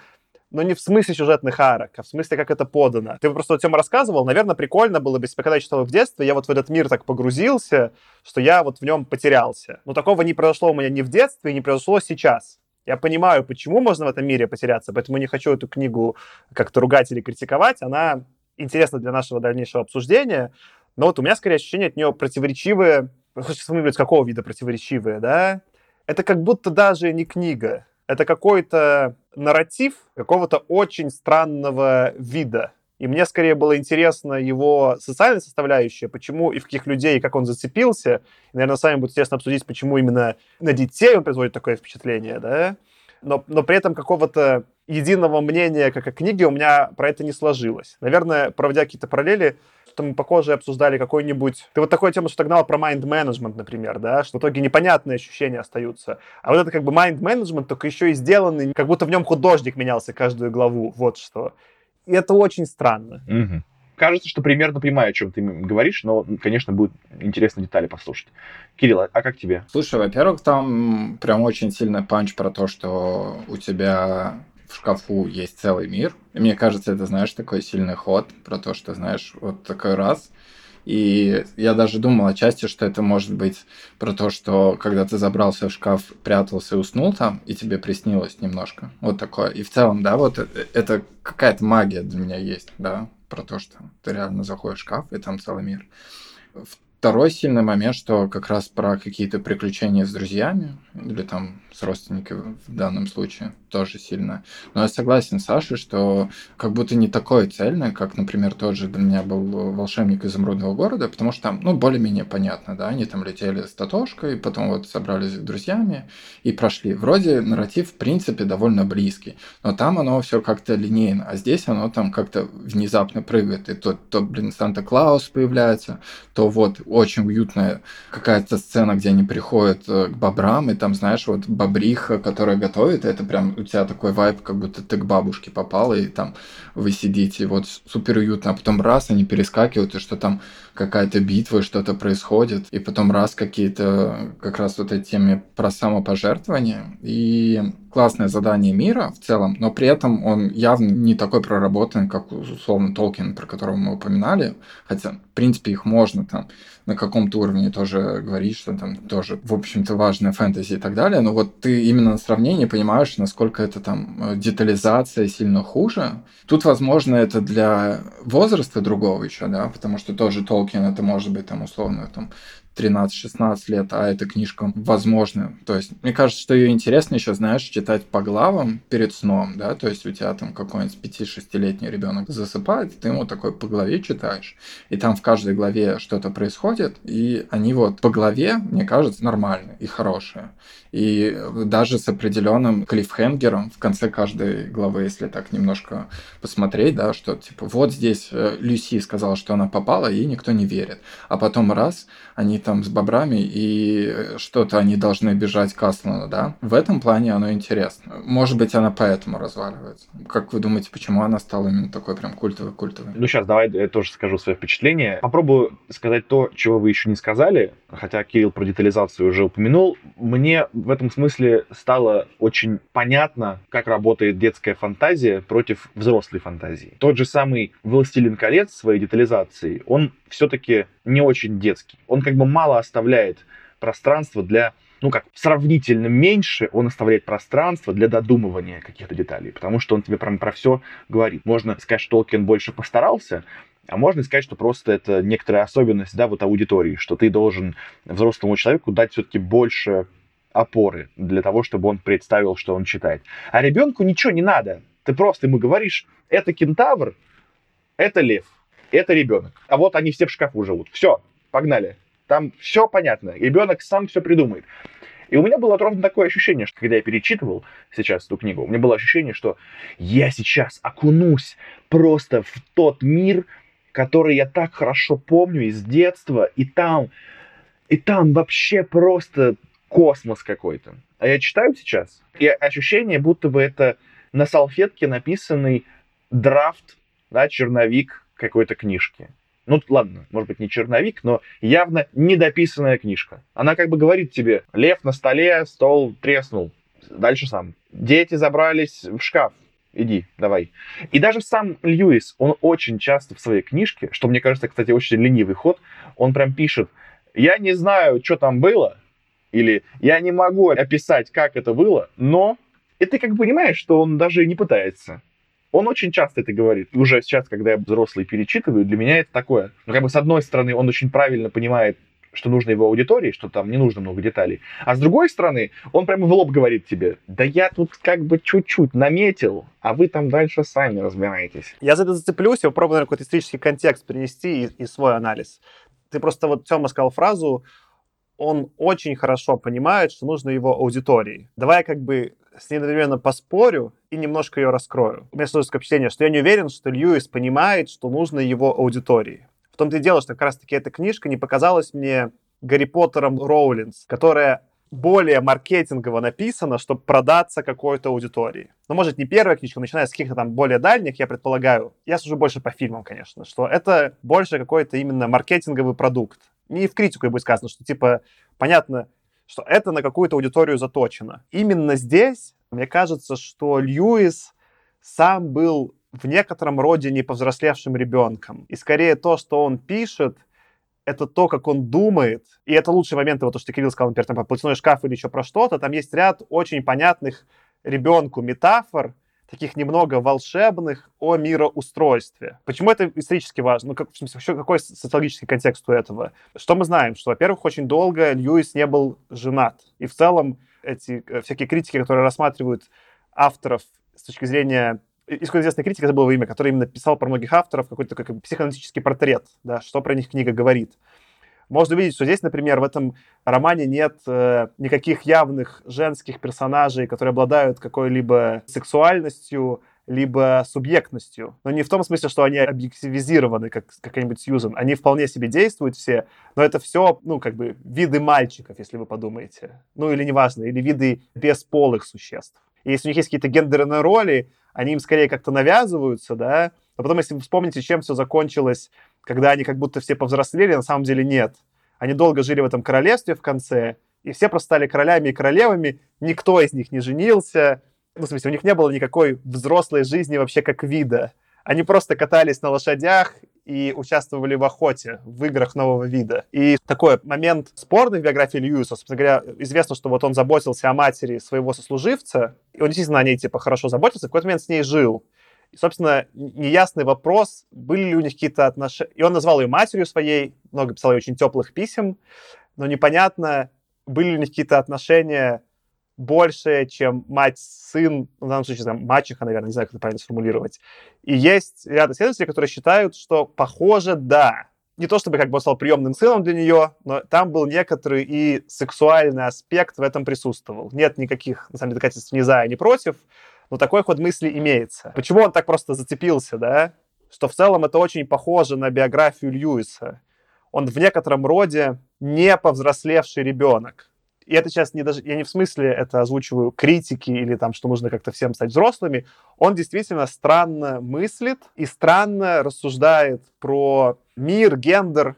но не в смысле сюжетных арок, а в смысле, как это подано. Ты просто, Тёма, рассказывал, наверное, прикольно было бы, если бы, когда я читал их в детстве, я вот в этот мир так погрузился, что я вот в нем потерялся. Но такого не произошло у меня ни в детстве, не произошло сейчас. Я понимаю, почему можно в этом мире потеряться, поэтому не хочу эту книгу как-то ругать или критиковать. Она интересна для нашего дальнейшего обсуждения, но вот у меня, скорее, ощущение от нее противоречивые. Хочется вспомнить, какого вида противоречивые, да? Это как будто даже не книга. Это какой-то нарратив какого-то очень странного вида. И мне, скорее, было интересно его социальная составляющая, почему и в каких людей, и как он зацепился. И, наверное, с вами будет интересно обсудить, почему именно на детей он производит такое впечатление, да? Но при этом какого-то единого мнения, как о книге, у меня про это не сложилось. Наверное, проводя какие-то параллели, что мы похоже обсуждали какой-нибудь... Ты вот такую тему, что гнал про майнд-менеджмент, например, да, что в итоге непонятные ощущения остаются. А вот это майнд-менеджмент, только еще и сделанный, как будто в нем художник менялся каждую главу, вот что... И это очень странно. Угу. Кажется, что примерно понимаю, о чем ты говоришь, но, конечно, будет интересно детали послушать. Кирилл, а как тебе? Слушай, во-первых, там прям очень сильный панч про то, что у тебя в шкафу есть целый мир. И мне кажется, это, знаешь, такой сильный ход про то, что, знаешь, вот такой раз... И я даже думал отчасти, что это может быть про то, что когда ты забрался в шкаф, прятался и уснул там, и тебе приснилось немножко. Вот такое. И в целом, да, вот это какая-то магия для меня есть, да, про то, что ты реально заходишь в шкаф, и там целый мир. Второй сильный момент, что как раз про какие-то приключения с друзьями или там с родственниками в данном случае тоже сильно. Но я согласен с Сашей, что как будто не такое цельное, как, например, тот же для меня был «Волшебник изумрудного города», потому что там, более-менее понятно, да, они там летели с Татошкой, потом вот собрались с друзьями и прошли. Вроде нарратив, в принципе, довольно близкий, но там оно все как-то линейно, а здесь оно там как-то внезапно прыгает, и то Санта-Клаус появляется, то вот очень уютная какая-то сцена, где они приходят к бобрам, и там, знаешь, вот бобриха, которая готовит, это прям у тебя такой вайб, как будто ты к бабушке попал, и там вы сидите, вот супер уютно, а потом раз, они перескакивают, и что там какая-то битва, что-то происходит, и потом раз какие-то как раз вот эти темы про самопожертвование, и классное задание мира в целом, но при этом он явно не такой проработанный, как условно Толкин, про которого мы упоминали, хотя, в принципе, их можно там на каком-то уровне тоже говорить, что там тоже, в общем-то, важная фэнтези и так далее, но вот ты именно на сравнении понимаешь, насколько это там детализация сильно хуже. Тут, возможно, это для возраста другого еще, да, потому что тоже Толкин, это может быть там условно там 13-16 лет, а эта книжка возможна. То есть, мне кажется, что ее интересно еще, знаешь, читать по главам перед сном, да, то есть у тебя там какой-нибудь 5-6-летний ребенок засыпает, ты ему такой по главе читаешь, и там в каждой главе что-то происходит, и они вот по главе, мне кажется, нормальные и хорошие. И даже с определенным клиффхенгером в конце каждой главы, если так немножко посмотреть, да, что типа вот здесь Люси сказала, что она попала, и ей никто не верит. А потом раз, они там с бобрами, и что-то они должны бежать к Аслану, да. В этом плане оно интересно. Может быть, она поэтому разваливается. Как вы думаете, почему она стала именно такой прям культовой? Ну, сейчас давай я тоже скажу свои впечатления. Попробую сказать то, чего вы еще не сказали, хотя Кирилл про детализацию уже упомянул. Мне в этом смысле стало очень понятно, как работает детская фантазия против взрослой фантазии. Тот же самый «Властелин колец» своей детализацией, он все-таки не очень детский. Он как бы мало оставляет пространства для... Ну как, сравнительно меньше он оставляет пространство для додумывания каких-то деталей, потому что он тебе прям про все говорит. Можно сказать, что Толкин больше постарался, а можно сказать, что просто это некоторая особенность, да, вот аудитории, что ты должен взрослому человеку дать все-таки больше опоры для того, чтобы он представил, что он читает. А ребенку ничего не надо. Ты просто ему говоришь, это кентавр, это лев, это ребенок. А вот они все в шкафу живут. Все, погнали. Там все понятно. Ребенок сам все придумает. И у меня было ровно такое ощущение, что когда я перечитывал сейчас эту книгу, у меня было ощущение, что я сейчас окунусь просто в тот мир, который я так хорошо помню из детства, и там вообще просто... космос какой-то. А я читаю сейчас, и ощущение, будто бы это на салфетке написанный драфт, да, черновик какой-то книжки. Ну, ладно, может быть, не черновик, но явно недописанная книжка. Она как бы говорит тебе, лев на столе, стол треснул. Дальше сам. Дети забрались в шкаф. Иди, давай. И даже сам Льюис, он очень часто в своей книжке, что, мне кажется, кстати, очень ленивый ход, он прям пишет, я не знаю, что там было, или я не могу описать, как это было, но... И ты как бы понимаешь, что он даже не пытается. Он очень часто это говорит. И уже сейчас, когда я взрослый перечитываю, для меня это такое. Ну, как бы, с одной стороны, он очень правильно понимает, что нужно его аудитории, что там не нужно много деталей. А с другой стороны, он прямо в лоб говорит тебе, да я тут как бы чуть-чуть наметил, а вы там дальше сами разбираетесь. Я за это зацеплюсь, я попробую, наверное, какой-то исторический контекст принести и свой анализ. Ты просто вот, Тёма, сказал фразу... он очень хорошо понимает, что нужно его аудитории. Давай я как бы с ней одновременно поспорю и немножко ее раскрою. У меня сложилось впечатление, что я не уверен, что Льюис понимает, что нужно его аудитории. В том-то и дело, что как раз-таки эта книжка не показалась мне Гарри Поттером Роулинс, которая более маркетингово написана, чтобы продаться какой-то аудитории. Но, может, не первая книжка, начиная с каких-то там более дальних, я предполагаю. Я сужу больше по фильмам, конечно, что это больше какой-то именно маркетинговый продукт. Не в критику будет сказано, что, типа, понятно, что это на какую-то аудиторию заточено. Именно здесь, мне кажется, что Льюис сам был в некотором роде неповзрослевшим ребенком. И скорее то, что он пишет, это то, как он думает. И это лучший момент, вот то, что ты, Кирилл, сказал, например, там, про платяной шкаф или еще про что-то. Там есть ряд очень понятных ребенку метафор, таких немного волшебных, о мироустройстве. Почему это исторически важно? Ну, как, в смысле, вообще, какой социологический контекст у этого? Что мы знаем? Что, во-первых, очень долго Льюис не был женат. И в целом эти всякие критики, которые рассматривают авторов с точки зрения... Искусственно известный критик, я забыл его имя, который именно писал про многих авторов, какой-то такой психоаналитический портрет, да, что про них книга говорит. Можно увидеть, что здесь, например, в этом романе нет никаких явных женских персонажей, которые обладают какой-либо сексуальностью, либо субъектностью. Но не в том смысле, что они объективизированы, как какая-нибудь Сьюзан. Они вполне себе действуют все, но это все, ну, как бы виды мальчиков, если вы подумаете. Ну, или неважно, или виды бесполых существ. И если у них есть какие-то гендерные роли, они им скорее как-то навязываются, да. Но потом, если вы вспомните, чем все закончилось, когда они как будто все повзрослели, на самом деле нет. Они долго жили в этом королевстве в конце, и все просто стали королями и королевами, никто из них не женился. Ну, в смысле, у них не было никакой взрослой жизни вообще как вида. Они просто катались на лошадях и участвовали в охоте, в играх нового вида. И такой момент спорный в биографии Льюиса, собственно говоря, известно, что вот он заботился о матери своего сослуживца, и он действительно о ней, типа, хорошо заботился, в какой-то момент с ней жил. И, собственно, неясный вопрос, были ли у них какие-то отношения. И он назвал ее матерью своей, много писал ей очень теплых писем, но непонятно, были ли у них какие-то отношения больше, чем мать-сын, в данном случае, там, мачеха, наверное, не знаю, как это правильно сформулировать. И есть ряд исследователей, которые считают, что, похоже, да. Не то чтобы как бы он стал приемным сыном для нее, но там был некоторый и сексуальный аспект в этом присутствовал. Нет никаких, на самом деле, доказательств ни за, ни против, но такой ход мысли имеется. Почему он так просто зацепился, да? Что в целом это очень похоже на биографию Льюиса. Он в некотором роде не повзрослевший ребенок. И это сейчас не даже, я не в смысле это озвучиваю критики или там, что нужно как-то всем стать взрослыми. Он действительно странно мыслит и странно рассуждает про мир, гендер,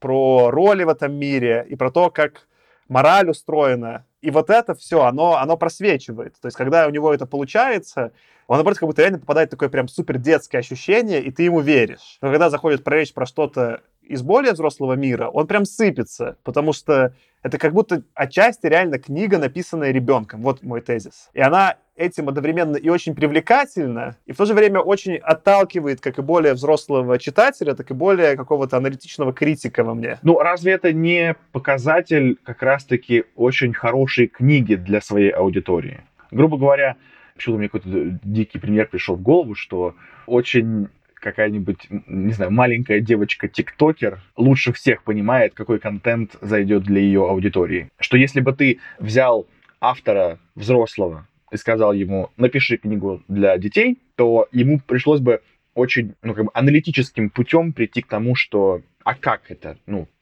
про роли в этом мире и про то, как мораль устроена. И вот это все, оно просвечивает. То есть, когда у него это получается, он, наоборот, как будто реально попадает в такое прям супер детское ощущение, и ты ему веришь. Но когда заходит речь про что-то из более взрослого мира, он прям сыпется, потому что это как будто отчасти реально книга, написанная ребенком. Вот мой тезис. И она этим одновременно и очень привлекательна, и в то же время очень отталкивает как и более взрослого читателя, так и более какого-то аналитичного критика во мне. Ну, разве это не показатель как раз-таки очень хорошей книги для своей аудитории? Грубо говоря, почему-то мне какой-то дикий пример пришел в голову, что очень какая-нибудь, не знаю, маленькая девочка-тиктокер лучше всех понимает, какой контент зайдет для ее аудитории. Что если бы ты взял автора взрослого и сказал ему, напиши книгу для детей, то ему пришлось бы очень, аналитическим путем прийти к тому, что а как это,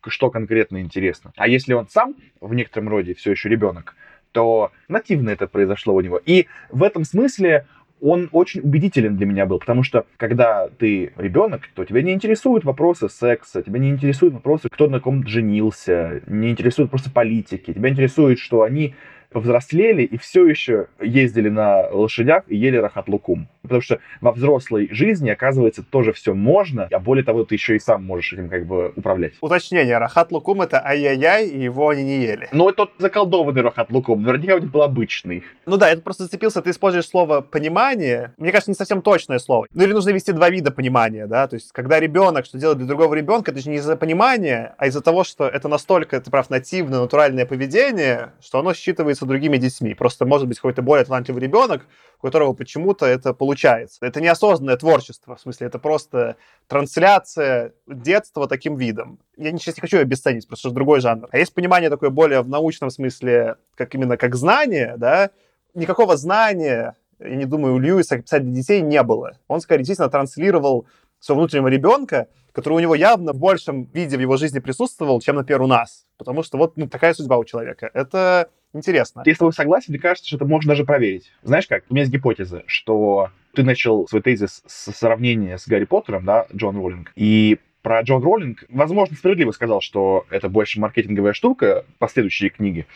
что конкретно интересно. А если он сам в некотором роде все еще ребенок, то нативно это произошло у него. И в этом смысле он очень убедителен для меня был, потому что, когда ты ребенок, то тебя не интересуют вопросы секса, тебя не интересуют вопросы, кто на ком женился, не интересуют просто политики, тебя интересует, что они повзрослели и все еще ездили на лошадях и ели рахат-лукум. Потому что во взрослой жизни, оказывается, тоже все можно, а более того, ты еще и сам можешь этим как бы управлять. Уточнение, рахат-лукум это ай-яй-яй, и его они не ели. Ну, тот заколдованный рахат-лукум, наверняка у них был обычный. Ну да, это просто зацепился, ты используешь слово «понимание», мне кажется, не совсем точное слово. Ну или нужно вести два вида понимания, да, то есть когда ребенок, что делает для другого ребенка, это же не из-за понимания, а из-за того, что это настолько, ты прав, нативное, натуральное поведение, что оно считывается другими детьми. Просто может быть какой-то более талантливый ребенок, у которого почему-то это получается. Это неосознанное творчество, в смысле, это просто трансляция детства таким видом. Я сейчас не хочу обесценить, просто другой жанр. А есть понимание такое более в научном смысле, как именно как знание, да? Никакого знания, я не думаю, у Льюиса писать для детей не было. Он, скорее, действительно транслировал своего внутреннего ребенка, который у него явно в большем виде в его жизни присутствовал, чем, например, у нас. Потому что вот такая судьба у человека. Это интересно. Если вы согласны, мне кажется, что это можно даже проверить. Знаешь как? У меня есть гипотеза, что ты начал свой тезис с сравнения с Гарри Поттером, да, Джон Роулинг. И про Джон Роулинг, возможно, справедливо сказал, что это больше маркетинговая штука, последующие книги.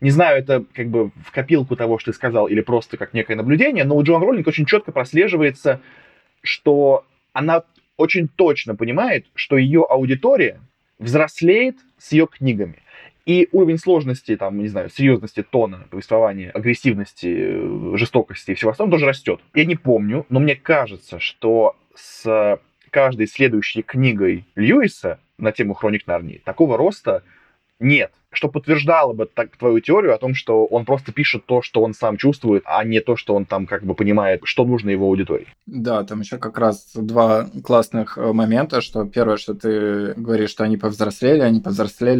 Не знаю, это как бы в копилку того, что ты сказал, или просто как некое наблюдение, но у Джон Роулинг очень четко прослеживается, что она очень точно понимает, что ее аудитория взрослеет с ее книгами. И уровень сложности, там, не знаю, серьезности тона повествования, агрессивности, жестокости и всего остального тоже растет. Я не помню, но мне кажется, что с каждой следующей книгой Льюиса на тему «Хроник Нарнии» такого роста нет. Что подтверждало бы так твою теорию о том, что он просто пишет то, что он сам чувствует, а не то, что он там как бы понимает, что нужно его аудитории. Да, там еще как раз два классных момента, что первое, что ты говоришь, что они повзрослели,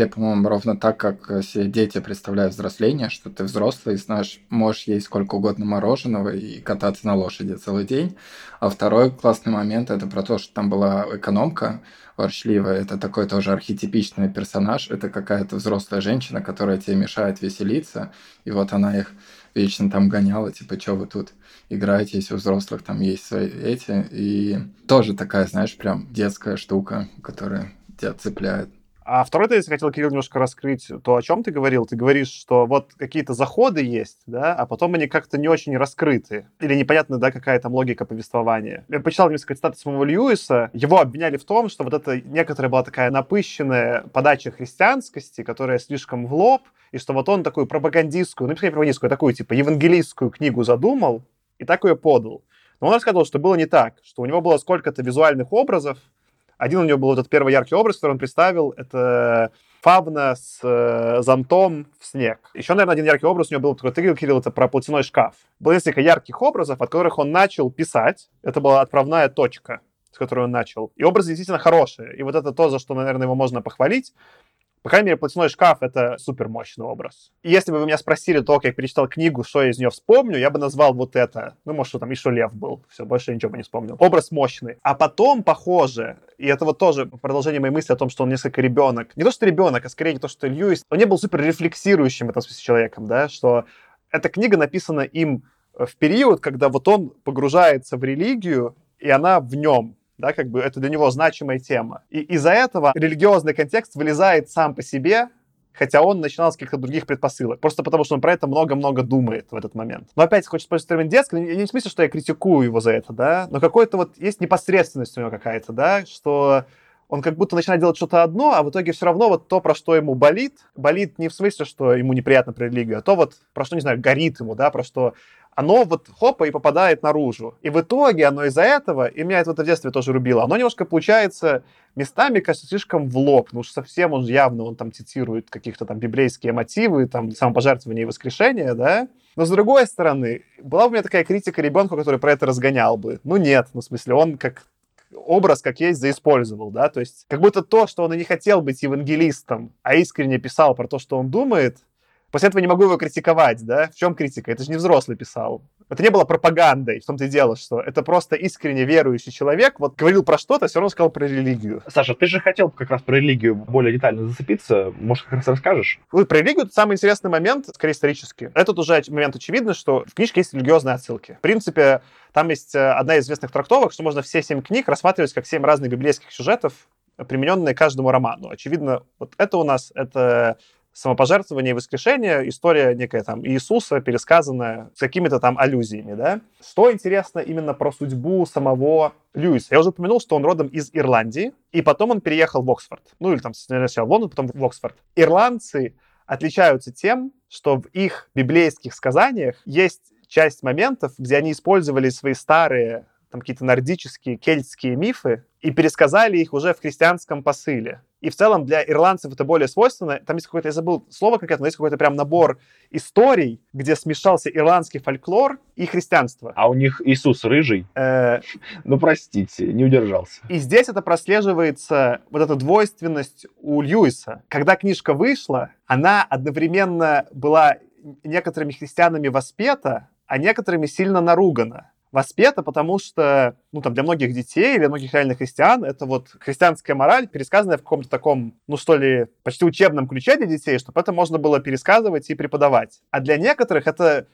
по-моему, ровно так, как все дети представляют взросление, что ты взрослый, знаешь, можешь есть сколько угодно мороженого и кататься на лошади целый день. А второй классный момент, это про то, что там была экономка ворчливая, это такой тоже архетипичный персонаж, это какая-то взрослая женщина, которая тебе мешает веселиться, и вот она их вечно там гоняла, типа, что вы тут играете, если у взрослых там есть свои эти. И тоже такая, знаешь, прям детская штука, которая тебя цепляет. А второй тезис я хотел, Кирилл, немножко раскрыть то, о чем ты говорил. Ты говоришь, что вот какие-то заходы есть, да, а потом они как-то не очень раскрыты. Или непонятно, да, какая там логика повествования. Я почитал несколько цитат самого Льюиса. Его обвиняли в том, что вот это некоторая была такая напыщенная подача христианскости, которая слишком в лоб, и что вот он такую пропагандистскую, ну, не пропагандистскую, а такую, типа, евангелийскую книгу задумал и так ее подал. Но он рассказывал, что было не так, что у него было сколько-то визуальных образов. Один у него был этот первый яркий образ, который он представил, это фавна с зонтом в снег. Еще, наверное, один яркий образ у него был, такой, ты говорил, Кирилл, это про платяной шкаф. Было несколько ярких образов, от которых он начал писать. Это была отправная точка, с которой он начал. И образы действительно хорошие. И вот это то, за что, наверное, его можно похвалить. По крайней мере, платяной шкаф — это супермощный образ. И если бы вы меня спросили то, как я перечитал книгу, что я из нее вспомню, я бы назвал вот это. Ну, может, что там еще Лев был. Все, больше я ничего бы не вспомнил. Образ мощный. А потом, похоже, и это вот тоже продолжение моей мысли о том, что он несколько ребенок. Не то, что ребенок, а скорее то, что Льюис... Он не был суперрефлексирующим в этом смысле человеком, да, что эта книга написана им в период, когда вот он погружается в религию, и она в нем. Да, как бы это для него значимая тема. И из-за этого религиозный контекст вылезает сам по себе, хотя он начинал с каких-то других предпосылок. Просто потому, что он про это много-много думает в этот момент. Но опять хочется использовать термин детский. Не в смысле, что я критикую его за это, да, но какой-то вот есть непосредственность у него какая-то, да, что он как будто начинает делать что-то одно, а в итоге все равно вот то, про что ему болит, болит не в смысле, что ему неприятно про религию, а то вот про что, не знаю, горит ему, да, про что... Оно вот хопа и попадает наружу. И в итоге оно из-за этого, и меня это в детстве тоже рубило, оно немножко получается местами, кажется, слишком в лоб. Ну уж совсем он явно, он там цитирует каких-то там библейские мотивы, там самопожертвование и воскрешение, да? Но с другой стороны, была бы у меня такая критика ребенку, который про это разгонял бы. Ну нет, ну в смысле, он как образ, как есть, заиспользовал, да? То есть как будто то, что он и не хотел быть евангелистом, а искренне писал про то, что он думает, после этого не могу его критиковать, да? В чем критика? Это же не взрослый писал. Это не было пропагандой, в том-то и дело, что это просто искренне верующий человек, вот говорил про что-то, все равно сказал про религию. Саша, ты же хотел как раз про религию более детально зацепиться, может, как раз расскажешь? Ой, про религию это самый интересный момент, скорее исторически. Этот уже момент очевидный, что в книжке есть религиозные отсылки. В принципе, там есть одна из известных трактовок, что можно все 7 книг рассматривать как 7 разных библейских сюжетов, примененные каждому роману. Очевидно, вот это у нас, это... самопожертвование и воскрешение, история некая там Иисуса, пересказанная с какими-то там аллюзиями, да. Что интересно именно про судьбу самого Льюиса? Я уже упомянул, что он родом из Ирландии, и потом он переехал в Оксфорд. Ну, или там сначала в Лондон, потом в Оксфорд. Ирландцы отличаются тем, что в их библейских сказаниях есть часть моментов, где они использовали свои старые там какие-то нордические, кельтские мифы и пересказали их уже в христианском посыле. И в целом для ирландцев это более свойственно. Там есть какое-то, я забыл слово конкретно, но есть какой-то прям набор историй, где смешался ирландский фольклор и христианство. А у них Иисус рыжий? Ну, простите, не удержался. И здесь это прослеживается, вот эта двойственность у Льюиса. Когда книжка вышла, она одновременно была некоторыми христианами воспета, а некоторыми сильно наругана. Воспета, потому что, ну, там, для многих детей, для многих реальных христиан это вот христианская мораль, пересказанная в каком-то таком, ну, что ли, почти учебном ключе для детей, чтобы это можно было пересказывать и преподавать. А для некоторых это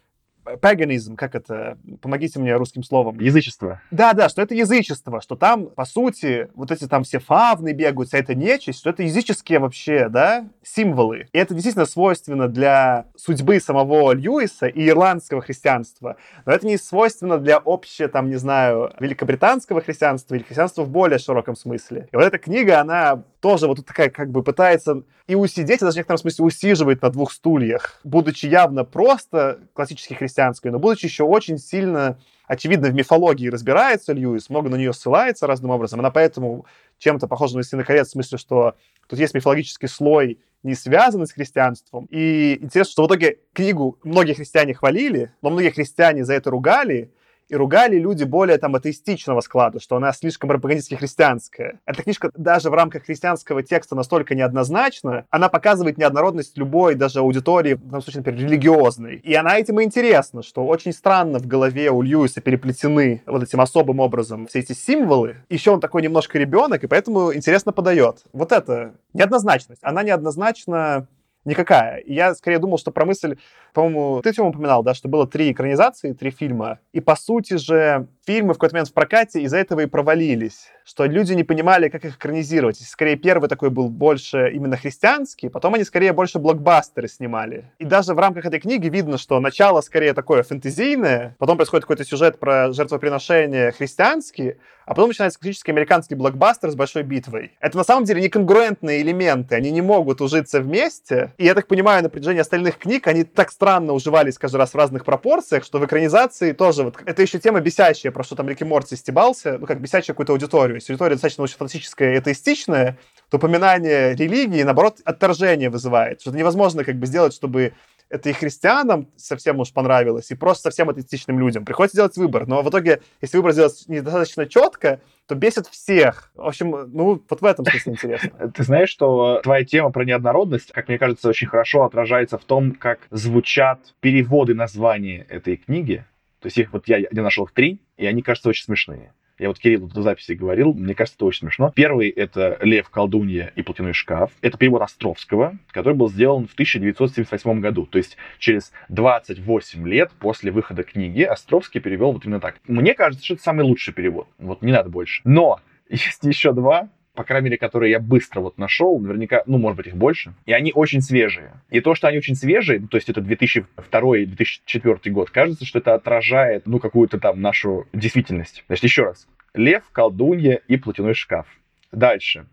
паганизм, как это? Помогите мне русским словом. Язычество. Да-да, что это язычество, что там, по сути, вот эти там все фавны бегают, вся эта нечисть, что это языческие вообще, да, символы. И это действительно свойственно для судьбы самого Льюиса и ирландского христианства. Но это не свойственно для общего, там, не знаю, великобританского христианства или христианства в более широком смысле. И вот эта книга, она... тоже вот такая как бы пытается и усидеть, и даже в некотором смысле усиживает на двух стульях, будучи явно просто классически христианской, но будучи еще очень сильно, очевидно, в мифологии разбирается Льюис, много на нее ссылается разным образом, она поэтому чем-то похожа на «Властелин колец», в смысле, что тут есть мифологический слой, не связанный с христианством. И интересно, что в итоге книгу многие христиане хвалили, но многие христиане за это ругали, и ругали люди более там атеистичного склада, что она слишком пропагандистски христианская. Эта книжка даже в рамках христианского текста настолько неоднозначна, она показывает неоднородность любой даже аудитории, в данном случае, например, религиозной. И она этим и интересна, что очень странно в голове у Льюиса переплетены вот этим особым образом все эти символы. Еще он такой немножко ребенок, и поэтому интересно подает. Вот это неоднозначность. Она неоднозначна никакая. И я скорее думал, что про мысль По-моему, ты, Тёма, упоминал, да, что было 3 экранизации, 3 фильма, и, по сути же, фильмы в какой-то момент в прокате из-за этого и провалились, что люди не понимали, как их экранизировать. Скорее, первый такой был больше именно христианский, потом они скорее больше блокбастеры снимали. И даже в рамках этой книги видно, что начало скорее такое фэнтезийное, потом происходит какой-то сюжет про жертвоприношения христианские, а потом начинается классический американский блокбастер с большой битвой. Это на самом деле неконгруентные элементы, они не могут ужиться вместе, и, я так понимаю, на протяжении остальных книг они так странно уживались каждый раз в разных пропорциях, что в экранизации тоже вот... Это еще тема бесящая, про что там Рик и Морти стебался, ну как бесячая какую-то аудиторию. Если аудитория достаточно фантастическая и атеистичная, то упоминание религии, наоборот, отторжение вызывает. Что-то невозможно как бы сделать, чтобы это и христианам совсем уж понравилось, и просто совсем атеистичным людям. Приходится делать выбор. Но в итоге, если выбор сделать недостаточно четко, то бесит всех. В общем, ну, вот в этом смысле интересно. Ты знаешь, что твоя тема про неоднородность, как мне кажется, очень хорошо отражается в том, как звучат переводы названий этой книги. То есть их вот я нашел их 3, и они, кажется, очень смешные. Я вот Кириллу до записи говорил, мне кажется, это очень смешно. Первый — это «Лев, колдунья и платяной шкаф». Это перевод Островского, который был сделан в 1978 году. То есть через 28 лет после выхода книги Островский перевел вот именно так. Мне кажется, что это самый лучший перевод. Вот не надо больше. Но есть еще 2, по крайней мере, которые я быстро вот нашел, наверняка, ну, может быть, их больше, и они очень свежие. И то, что они очень свежие, то есть это 2002-2004 год, кажется, что это отражает, ну, какую-то там нашу действительность. Значит, еще раз. «Лев, колдунья и платяной шкаф». Дальше.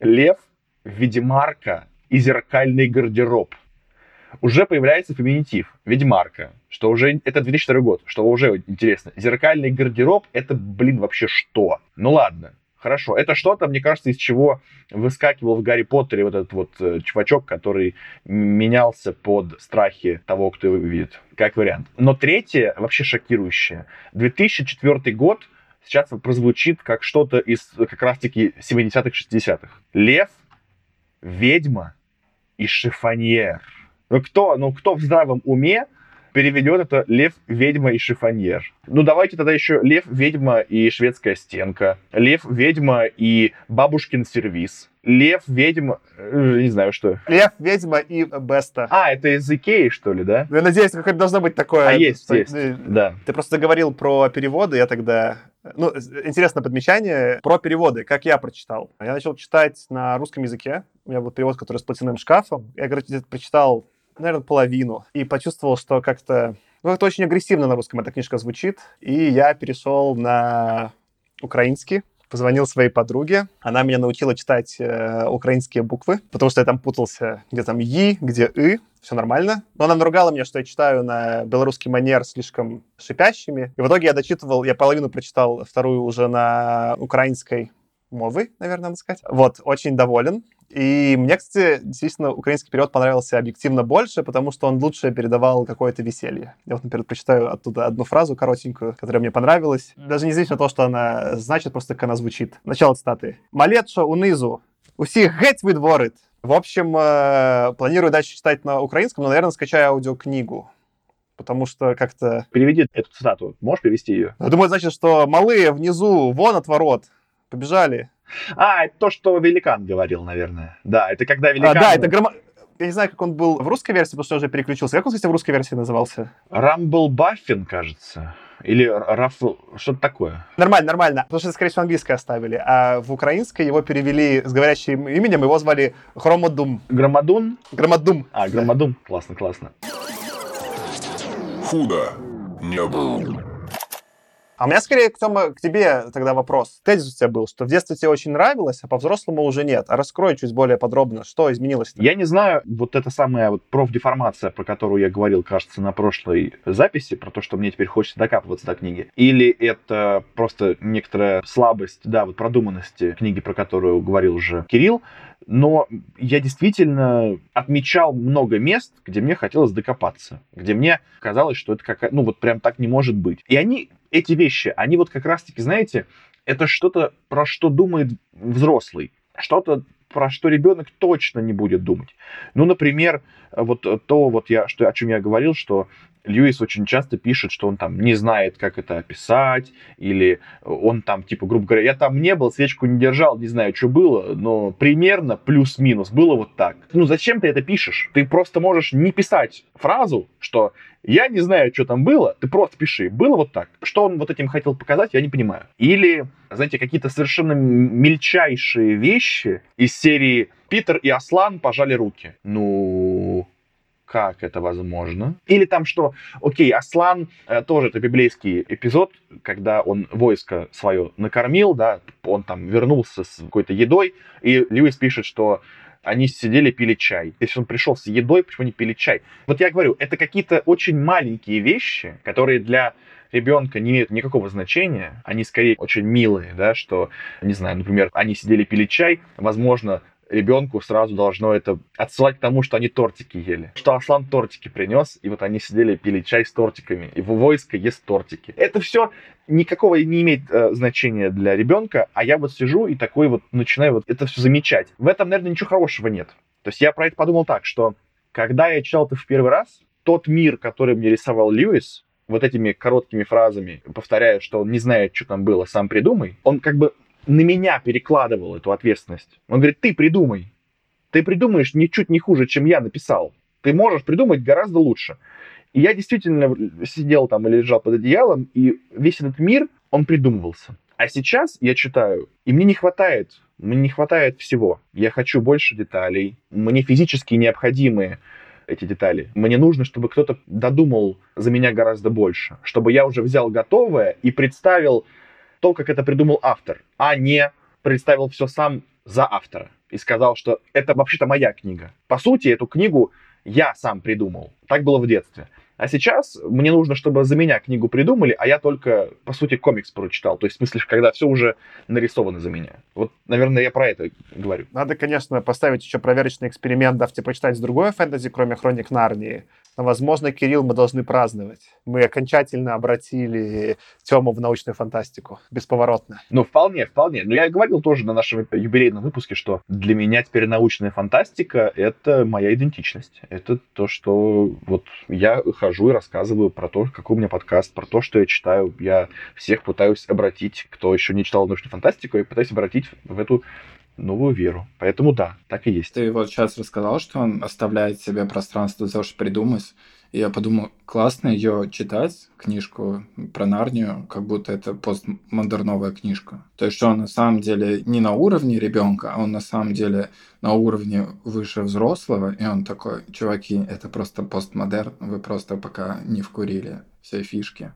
«Лев, ведьмарка и зеркальный гардероб». Уже появляется феминитив «ведьмарка», что уже... Это 2002 год, что уже интересно. «Зеркальный гардероб» — это, блин, вообще что? Ну, ладно. Хорошо. Это что-то, мне кажется, из чего выскакивал в «Гарри Поттере» вот этот вот чувачок, который менялся под страхи того, кто его видит, как вариант. Но третье, вообще шокирующее, 2004 год сейчас прозвучит как что-то из как раз-таки 70-х, 60-х. «Лев, ведьма и шифоньер». Ну кто в здравом уме переведет это «Лев, ведьма и шифоньер»? Ну, давайте тогда еще «Лев, ведьма и шведская стенка», «Лев, ведьма и бабушкин сервис», «Лев, ведьма...» Не знаю, что. «Лев, ведьма и Беста». А, это из Икеи, что ли, да? Я надеюсь, какое-то должно быть такое. А есть, что... есть, да. Ты просто говорил про переводы, я тогда... Ну, интересное подмечание про переводы, как я прочитал. Я начал читать на русском языке. У меня был перевод, который с «Платяным шкафом». Я, короче, прочитал, наверное, половину. И почувствовал, что как-то... Ну, это очень агрессивно на русском эта книжка звучит. И я перешел на украинский. Позвонил своей подруге. Она меня научила читать украинские буквы, потому что я там путался, где там «и», где «ы». Все нормально. Но она наругала меня, что я читаю на белорусский манер слишком шипящими. И в итоге я дочитывал, я половину прочитал, вторую уже на украинской мовы, наверное, надо сказать. Вот, очень доволен. И мне, кстати, действительно, украинский перевод понравился объективно больше, потому что он лучше передавал какое-то веселье. Я вот, например, прочитаю оттуда одну фразу коротенькую, которая мне понравилась. Даже независимо от того, что она значит, просто как она звучит. Начало цитаты. «Малетша унизу, усіх геть видворит». В общем, планирую дальше читать на украинском, но, наверное, скачаю аудиокнигу. Потому что как-то... Переведи эту цитату. Можешь перевести ее? Я думаю, значит, что «малые внизу, вон от ворот, побежали». А, это то, что Великан говорил, наверное. Да, это когда Великан... А, да, это Я не знаю, как он был в русской версии, потому что уже переключился. Как он, кстати, в русской версии назывался? Рамблбаффин, кажется. Или Рафл... Что-то такое. Нормально. Потому что это, скорее всего, английское оставили. А в украинское его перевели с говорящим именем. Его звали Хромадум. Громадун? Громадум. А, Громадум. Классно. Худо не было. А у меня, скорее, Тёма, к тебе тогда вопрос. Тезис у тебя был, что в детстве тебе очень нравилось, а по-взрослому уже нет. А раскрой чуть более подробно, что изменилось-то? Я не знаю, вот эта самая вот профдеформация, про которую я говорил, кажется, на прошлой записи, про то, что мне теперь хочется докапываться до книги. Или это просто некоторая слабость, да, вот продуманности книги, про которую говорил уже Кирилл. Но я действительно отмечал много мест, где мне хотелось докопаться, где мне казалось, что это какая-то... Ну, вот прям так не может быть. И эти вещи, они вот как раз-таки, знаете, это что-то, про что думает взрослый, что-то, про что ребенок точно не будет думать. Ну, например, вот то, вот я, что, о чем я говорил, что Льюис очень часто пишет, что он там не знает, как это описать, или он там, типа, грубо говоря, я там не был, свечку не держал, не знаю, что было, но примерно плюс-минус было вот так. Ну, зачем ты это пишешь? Ты просто можешь не писать фразу, что я не знаю, что там было, ты просто пиши, было вот так. Что он вот этим хотел показать, я не понимаю. Или, знаете, какие-то совершенно мельчайшие вещи из серии «Питер и Аслан пожали руки». Ну... как это возможно? Или там что, окей, Аслан, тоже это библейский эпизод, когда он войско свое накормил, да, он там вернулся с какой-то едой, и Льюис пишет, что они сидели, пили чай. Если он пришел с едой, почему не пили чай? Вот я говорю, это какие-то очень маленькие вещи, которые для ребенка не имеют никакого значения, они скорее очень милые, да, что, не знаю, например, они сидели, пили чай, возможно, ребенку сразу должно это отсылать к тому, что они тортики ели. Что Аслан тортики принес, и вот они сидели, пили чай с тортиками. И войско ест тортики. Это все никакого не имеет значения для ребенка, а я вот сижу и такой вот начинаю вот это все замечать. В этом, наверное, ничего хорошего нет. То есть я про это подумал так, что когда я читал это в первый раз, тот мир, который мне рисовал Льюис, вот этими короткими фразами, повторяя, что он не знает, что там было, сам придумай, он как бы на меня перекладывал эту ответственность. Он говорит, ты придумай. Ты придумаешь ничуть не хуже, чем я написал. Ты можешь придумать гораздо лучше. И я действительно сидел там или лежал под одеялом, и весь этот мир, он придумывался. А сейчас я читаю, и мне не хватает всего. Я хочу больше деталей. Мне физически необходимы эти детали. Мне нужно, чтобы кто-то додумал за меня гораздо больше. Чтобы я уже взял готовое и представил то, как это придумал автор, а не представил все сам за автора и сказал, что это вообще-то моя книга. По сути, эту книгу я сам придумал. Так было в детстве. А сейчас мне нужно, чтобы за меня книгу придумали, а я только, по сути, комикс прочитал. То есть, в смысле, когда все уже нарисовано за меня. Вот, наверное, я про это говорю. Надо, конечно, поставить еще проверочный эксперимент, дав тебе прочитать другое фэнтези, кроме «Хроник Нарнии». Но, возможно, Кирилл, мы должны праздновать. Мы окончательно обратили Тему в научную фантастику. Бесповоротно. Ну, вполне, вполне. Но я говорил тоже на нашем юбилейном выпуске, что для меня теперь научная фантастика — это моя идентичность. Это то, что вот я хожу и рассказываю про то, какой у меня подкаст, про то, что я читаю. Я всех пытаюсь обратить, кто еще не читал научную фантастику, я пытаюсь обратить в эту новую веру. Поэтому да, так и есть. Ты вот сейчас рассказал, что он оставляет себе пространство за что придумать. И я подумал, классно ее читать, книжку про Нарнию, как будто это постмодерновая книжка. То есть, что он на самом деле не на уровне ребенка, а он на самом деле на уровне выше взрослого. И он такой, чуваки, это просто постмодерн, вы просто пока не вкурили все фишки.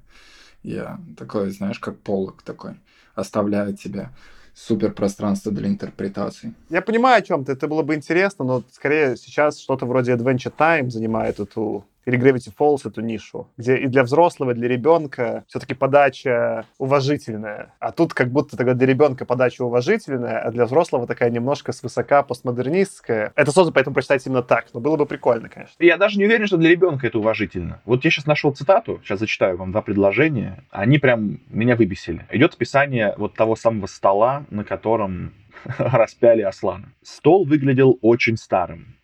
Я такой, знаешь, как полок такой, оставляет тебя. Супер пространство для интерпретаций. Я понимаю, о чем ты. Это было бы интересно, но скорее сейчас что-то вроде Adventure Time занимает эту, или Gravity Falls, эту нишу, где и для взрослого, и для ребенка все-таки подача уважительная. А тут как будто тогда для ребенка подача уважительная, а для взрослого такая немножко свысока постмодернистская. Это сложно, поэтому прочитать именно так. Но было бы прикольно, конечно. Я даже не уверен, что для ребенка это уважительно. Вот я сейчас нашел цитату, сейчас зачитаю вам два предложения. Они прям меня выбесили. Идет описание вот того самого стола, на котором распяли Аслана. Стол выглядел очень старым.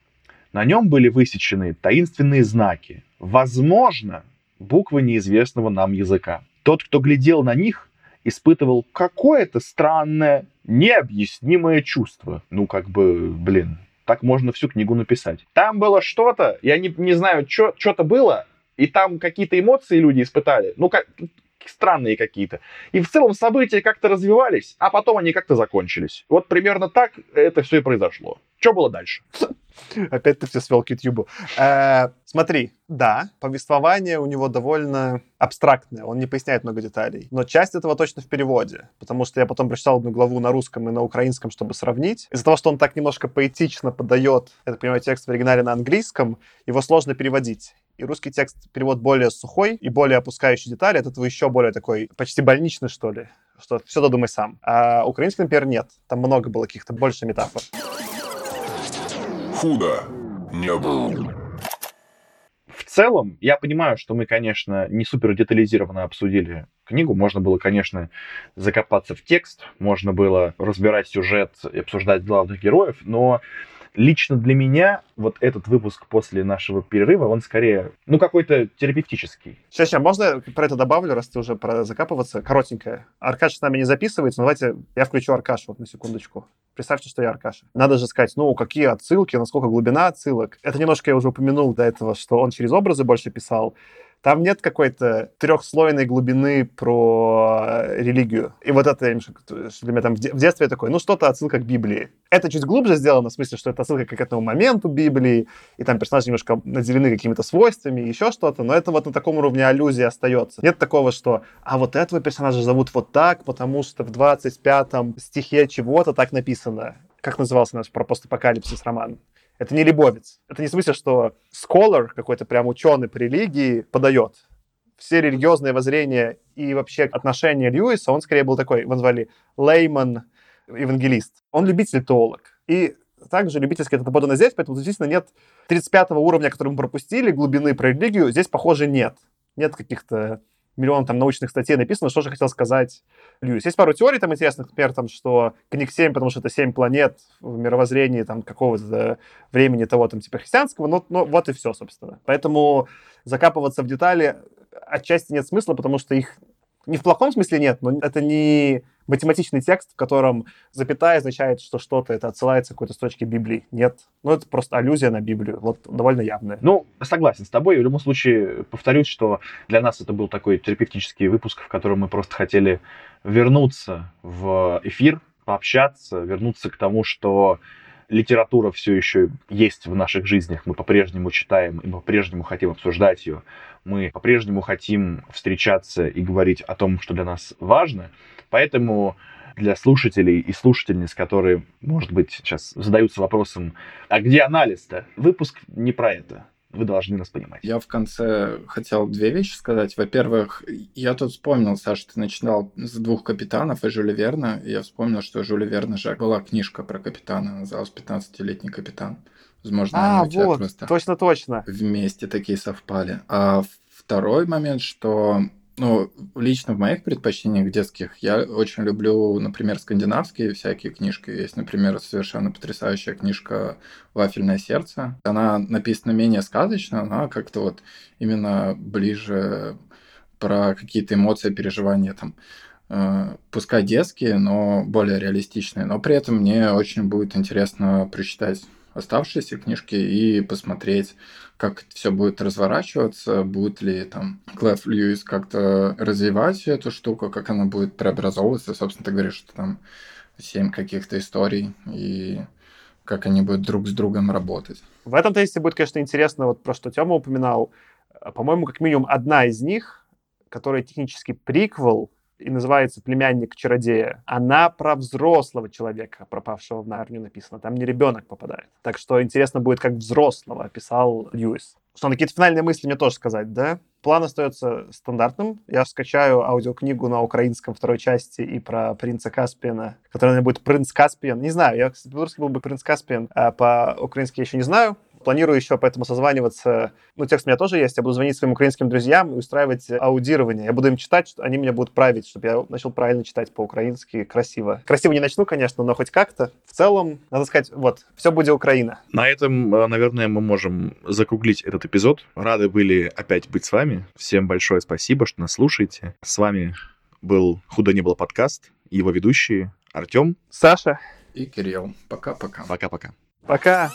На нем были высечены таинственные знаки, возможно, буквы неизвестного нам языка. Тот, кто глядел на них, испытывал какое-то странное, необъяснимое чувство. Ну, как бы, блин, так можно всю книгу написать. Там было что-то, я не знаю, что-то было, и там какие-то эмоции люди испытали, ну, как странные какие-то. И в целом события как-то развивались, а потом они как-то закончились. Вот примерно так это все и произошло. Что было дальше? Опять ты все свел к Ютьюбу. Смотри, да, повествование у него довольно абстрактное, он не поясняет много деталей. Но часть этого точно в переводе, потому что я потом прочитал одну главу на русском и на украинском, чтобы сравнить. Из-за того, что он так немножко поэтично подает, я так понимаю, текст в оригинале на английском, его сложно переводить. И русский текст, перевод более сухой и более опускающий детали, от этого еще более такой почти больничный, что ли, что все додумай сам. А украинский, например, нет. Там много было каких-то больше метафор. Худо не было. В целом, я понимаю, что мы, конечно, не супер детализированно обсудили книгу. Можно было, конечно, закопаться в текст, можно было разбирать сюжет и обсуждать главных героев, но лично для меня вот этот выпуск после нашего перерыва, он скорее, ну, какой-то терапевтический. Сейчас, можно я про это добавлю, раз ты уже про закапываться? Коротенькое. Аркаш с нами не записывается, но давайте я включу Аркаша вот на секундочку. Представьте, что я Аркаша. Надо же сказать, ну, какие отсылки, насколько глубина отсылок. Это немножко я уже упомянул до этого, что он через образы больше писал. Там нет какой-то трехслойной глубины про религию. И вот это для меня там в детстве такое, ну, что-то отсылка к Библии. Это чуть глубже сделано, в смысле, что это отсылка к какому-то моменту Библии, и там персонажи немножко наделены какими-то свойствами, еще что-то, но это вот на таком уровне аллюзии остается. Нет такого, что, а вот этого персонажа зовут вот так, потому что в 25-м стихе чего-то так написано. Как назывался наш про постапокалипсис роман? Это не Лебовец. Это не в смысле, что scholar, какой-то прям ученый по религии, подает. Все религиозные воззрения и вообще отношения Льюиса, он скорее был такой, его назвали лейман, евангелист. Он любитель-теолог. И также любительски это подано здесь, поэтому, действительно, нет 35-го уровня, который мы пропустили, глубины про религию, здесь, похоже, нет. Нет каких-то миллион там научных статей написано, что же хотел сказать Льюис. Есть пару теорий там интересных, например, там, что книг 7, потому что это 7 планет в мировоззрении там какого-то времени того там типа христианского, но вот и все, собственно. Поэтому закапываться в детали отчасти нет смысла, потому что их не в плохом смысле нет, но это не математичный текст, в котором запятая означает, что что-то, это отсылается к какой-то строчке Библии. Нет. Ну, это просто аллюзия на Библию. Вот довольно явная. Ну, согласен с тобой. В любом случае, повторюсь, что для нас это был такой терапевтический выпуск, в котором мы просто хотели вернуться в эфир, пообщаться, вернуться к тому, что литература все еще есть в наших жизнях. Мы по-прежнему читаем и по-прежнему хотим обсуждать ее. Мы по-прежнему хотим встречаться и говорить о том, что для нас важно. Поэтому для слушателей и слушательниц, которые, может быть, сейчас задаются вопросом, а где анализ-то? Выпуск не про это. Вы должны нас понимать. Я в конце хотел две вещи сказать. Во-первых, я тут вспомнил, Саша, ты начинал с «Двух капитанов» и «Жюля Верна». И я вспомнил, что у Жюля Верна же была книжка про капитана, называлась «15-летний капитан». Возможно, они у тебя вот, просто точно. Вместе такие совпали. А второй момент, что, ну, лично в моих предпочтениях детских я очень люблю, например, скандинавские всякие книжки. Есть, например, совершенно потрясающая книжка «Вафельное сердце». Она написана менее сказочно, она как-то вот именно ближе про какие-то эмоции, переживания там, пускай детские, но более реалистичные. Но при этом мне очень будет интересно прочитать оставшиеся книжки и посмотреть, как все будет разворачиваться, будет ли там Клайв Льюис как-то развивать эту штуку, как она будет преобразовываться. Собственно, ты говоришь, что там 7 каких-то историй, и как они будут друг с другом работать. В этом тесте будет, конечно, интересно, вот про что Тёма упоминал. По-моему, как минимум одна из них, которая технически приквел, и называется «Племянник чародея». Она про взрослого человека, пропавшего в Нарнию, написана. Там не ребенок попадает. Так что интересно будет, как взрослого описал Льюис. Что, на какие-то финальные мысли мне тоже сказать, да? План остается стандартным. Я скачаю аудиокнигу на украинском второй части и про принца Каспиана, который будет «Принц Каспиан». Не знаю, я, кстати, по-русски был бы «Принц Каспиан», а по-украински я еще не знаю. Планирую еще поэтому созваниваться. Ну, текст у меня тоже есть. Я буду звонить своим украинским друзьям и устраивать аудирование. Я буду им читать, они меня будут править, чтобы я начал правильно читать по-украински красиво. Красиво не начну, конечно, но хоть как-то. В целом, надо сказать, вот, все будет Украина. На этом, наверное, мы можем закруглить этот эпизод. Рады были опять быть с вами. Всем большое спасибо, что нас слушаете. С вами был «Худо не было» подкаст. Его ведущие Артём, Саша и Кирилл. Пока-пока. Пока-пока. Пока.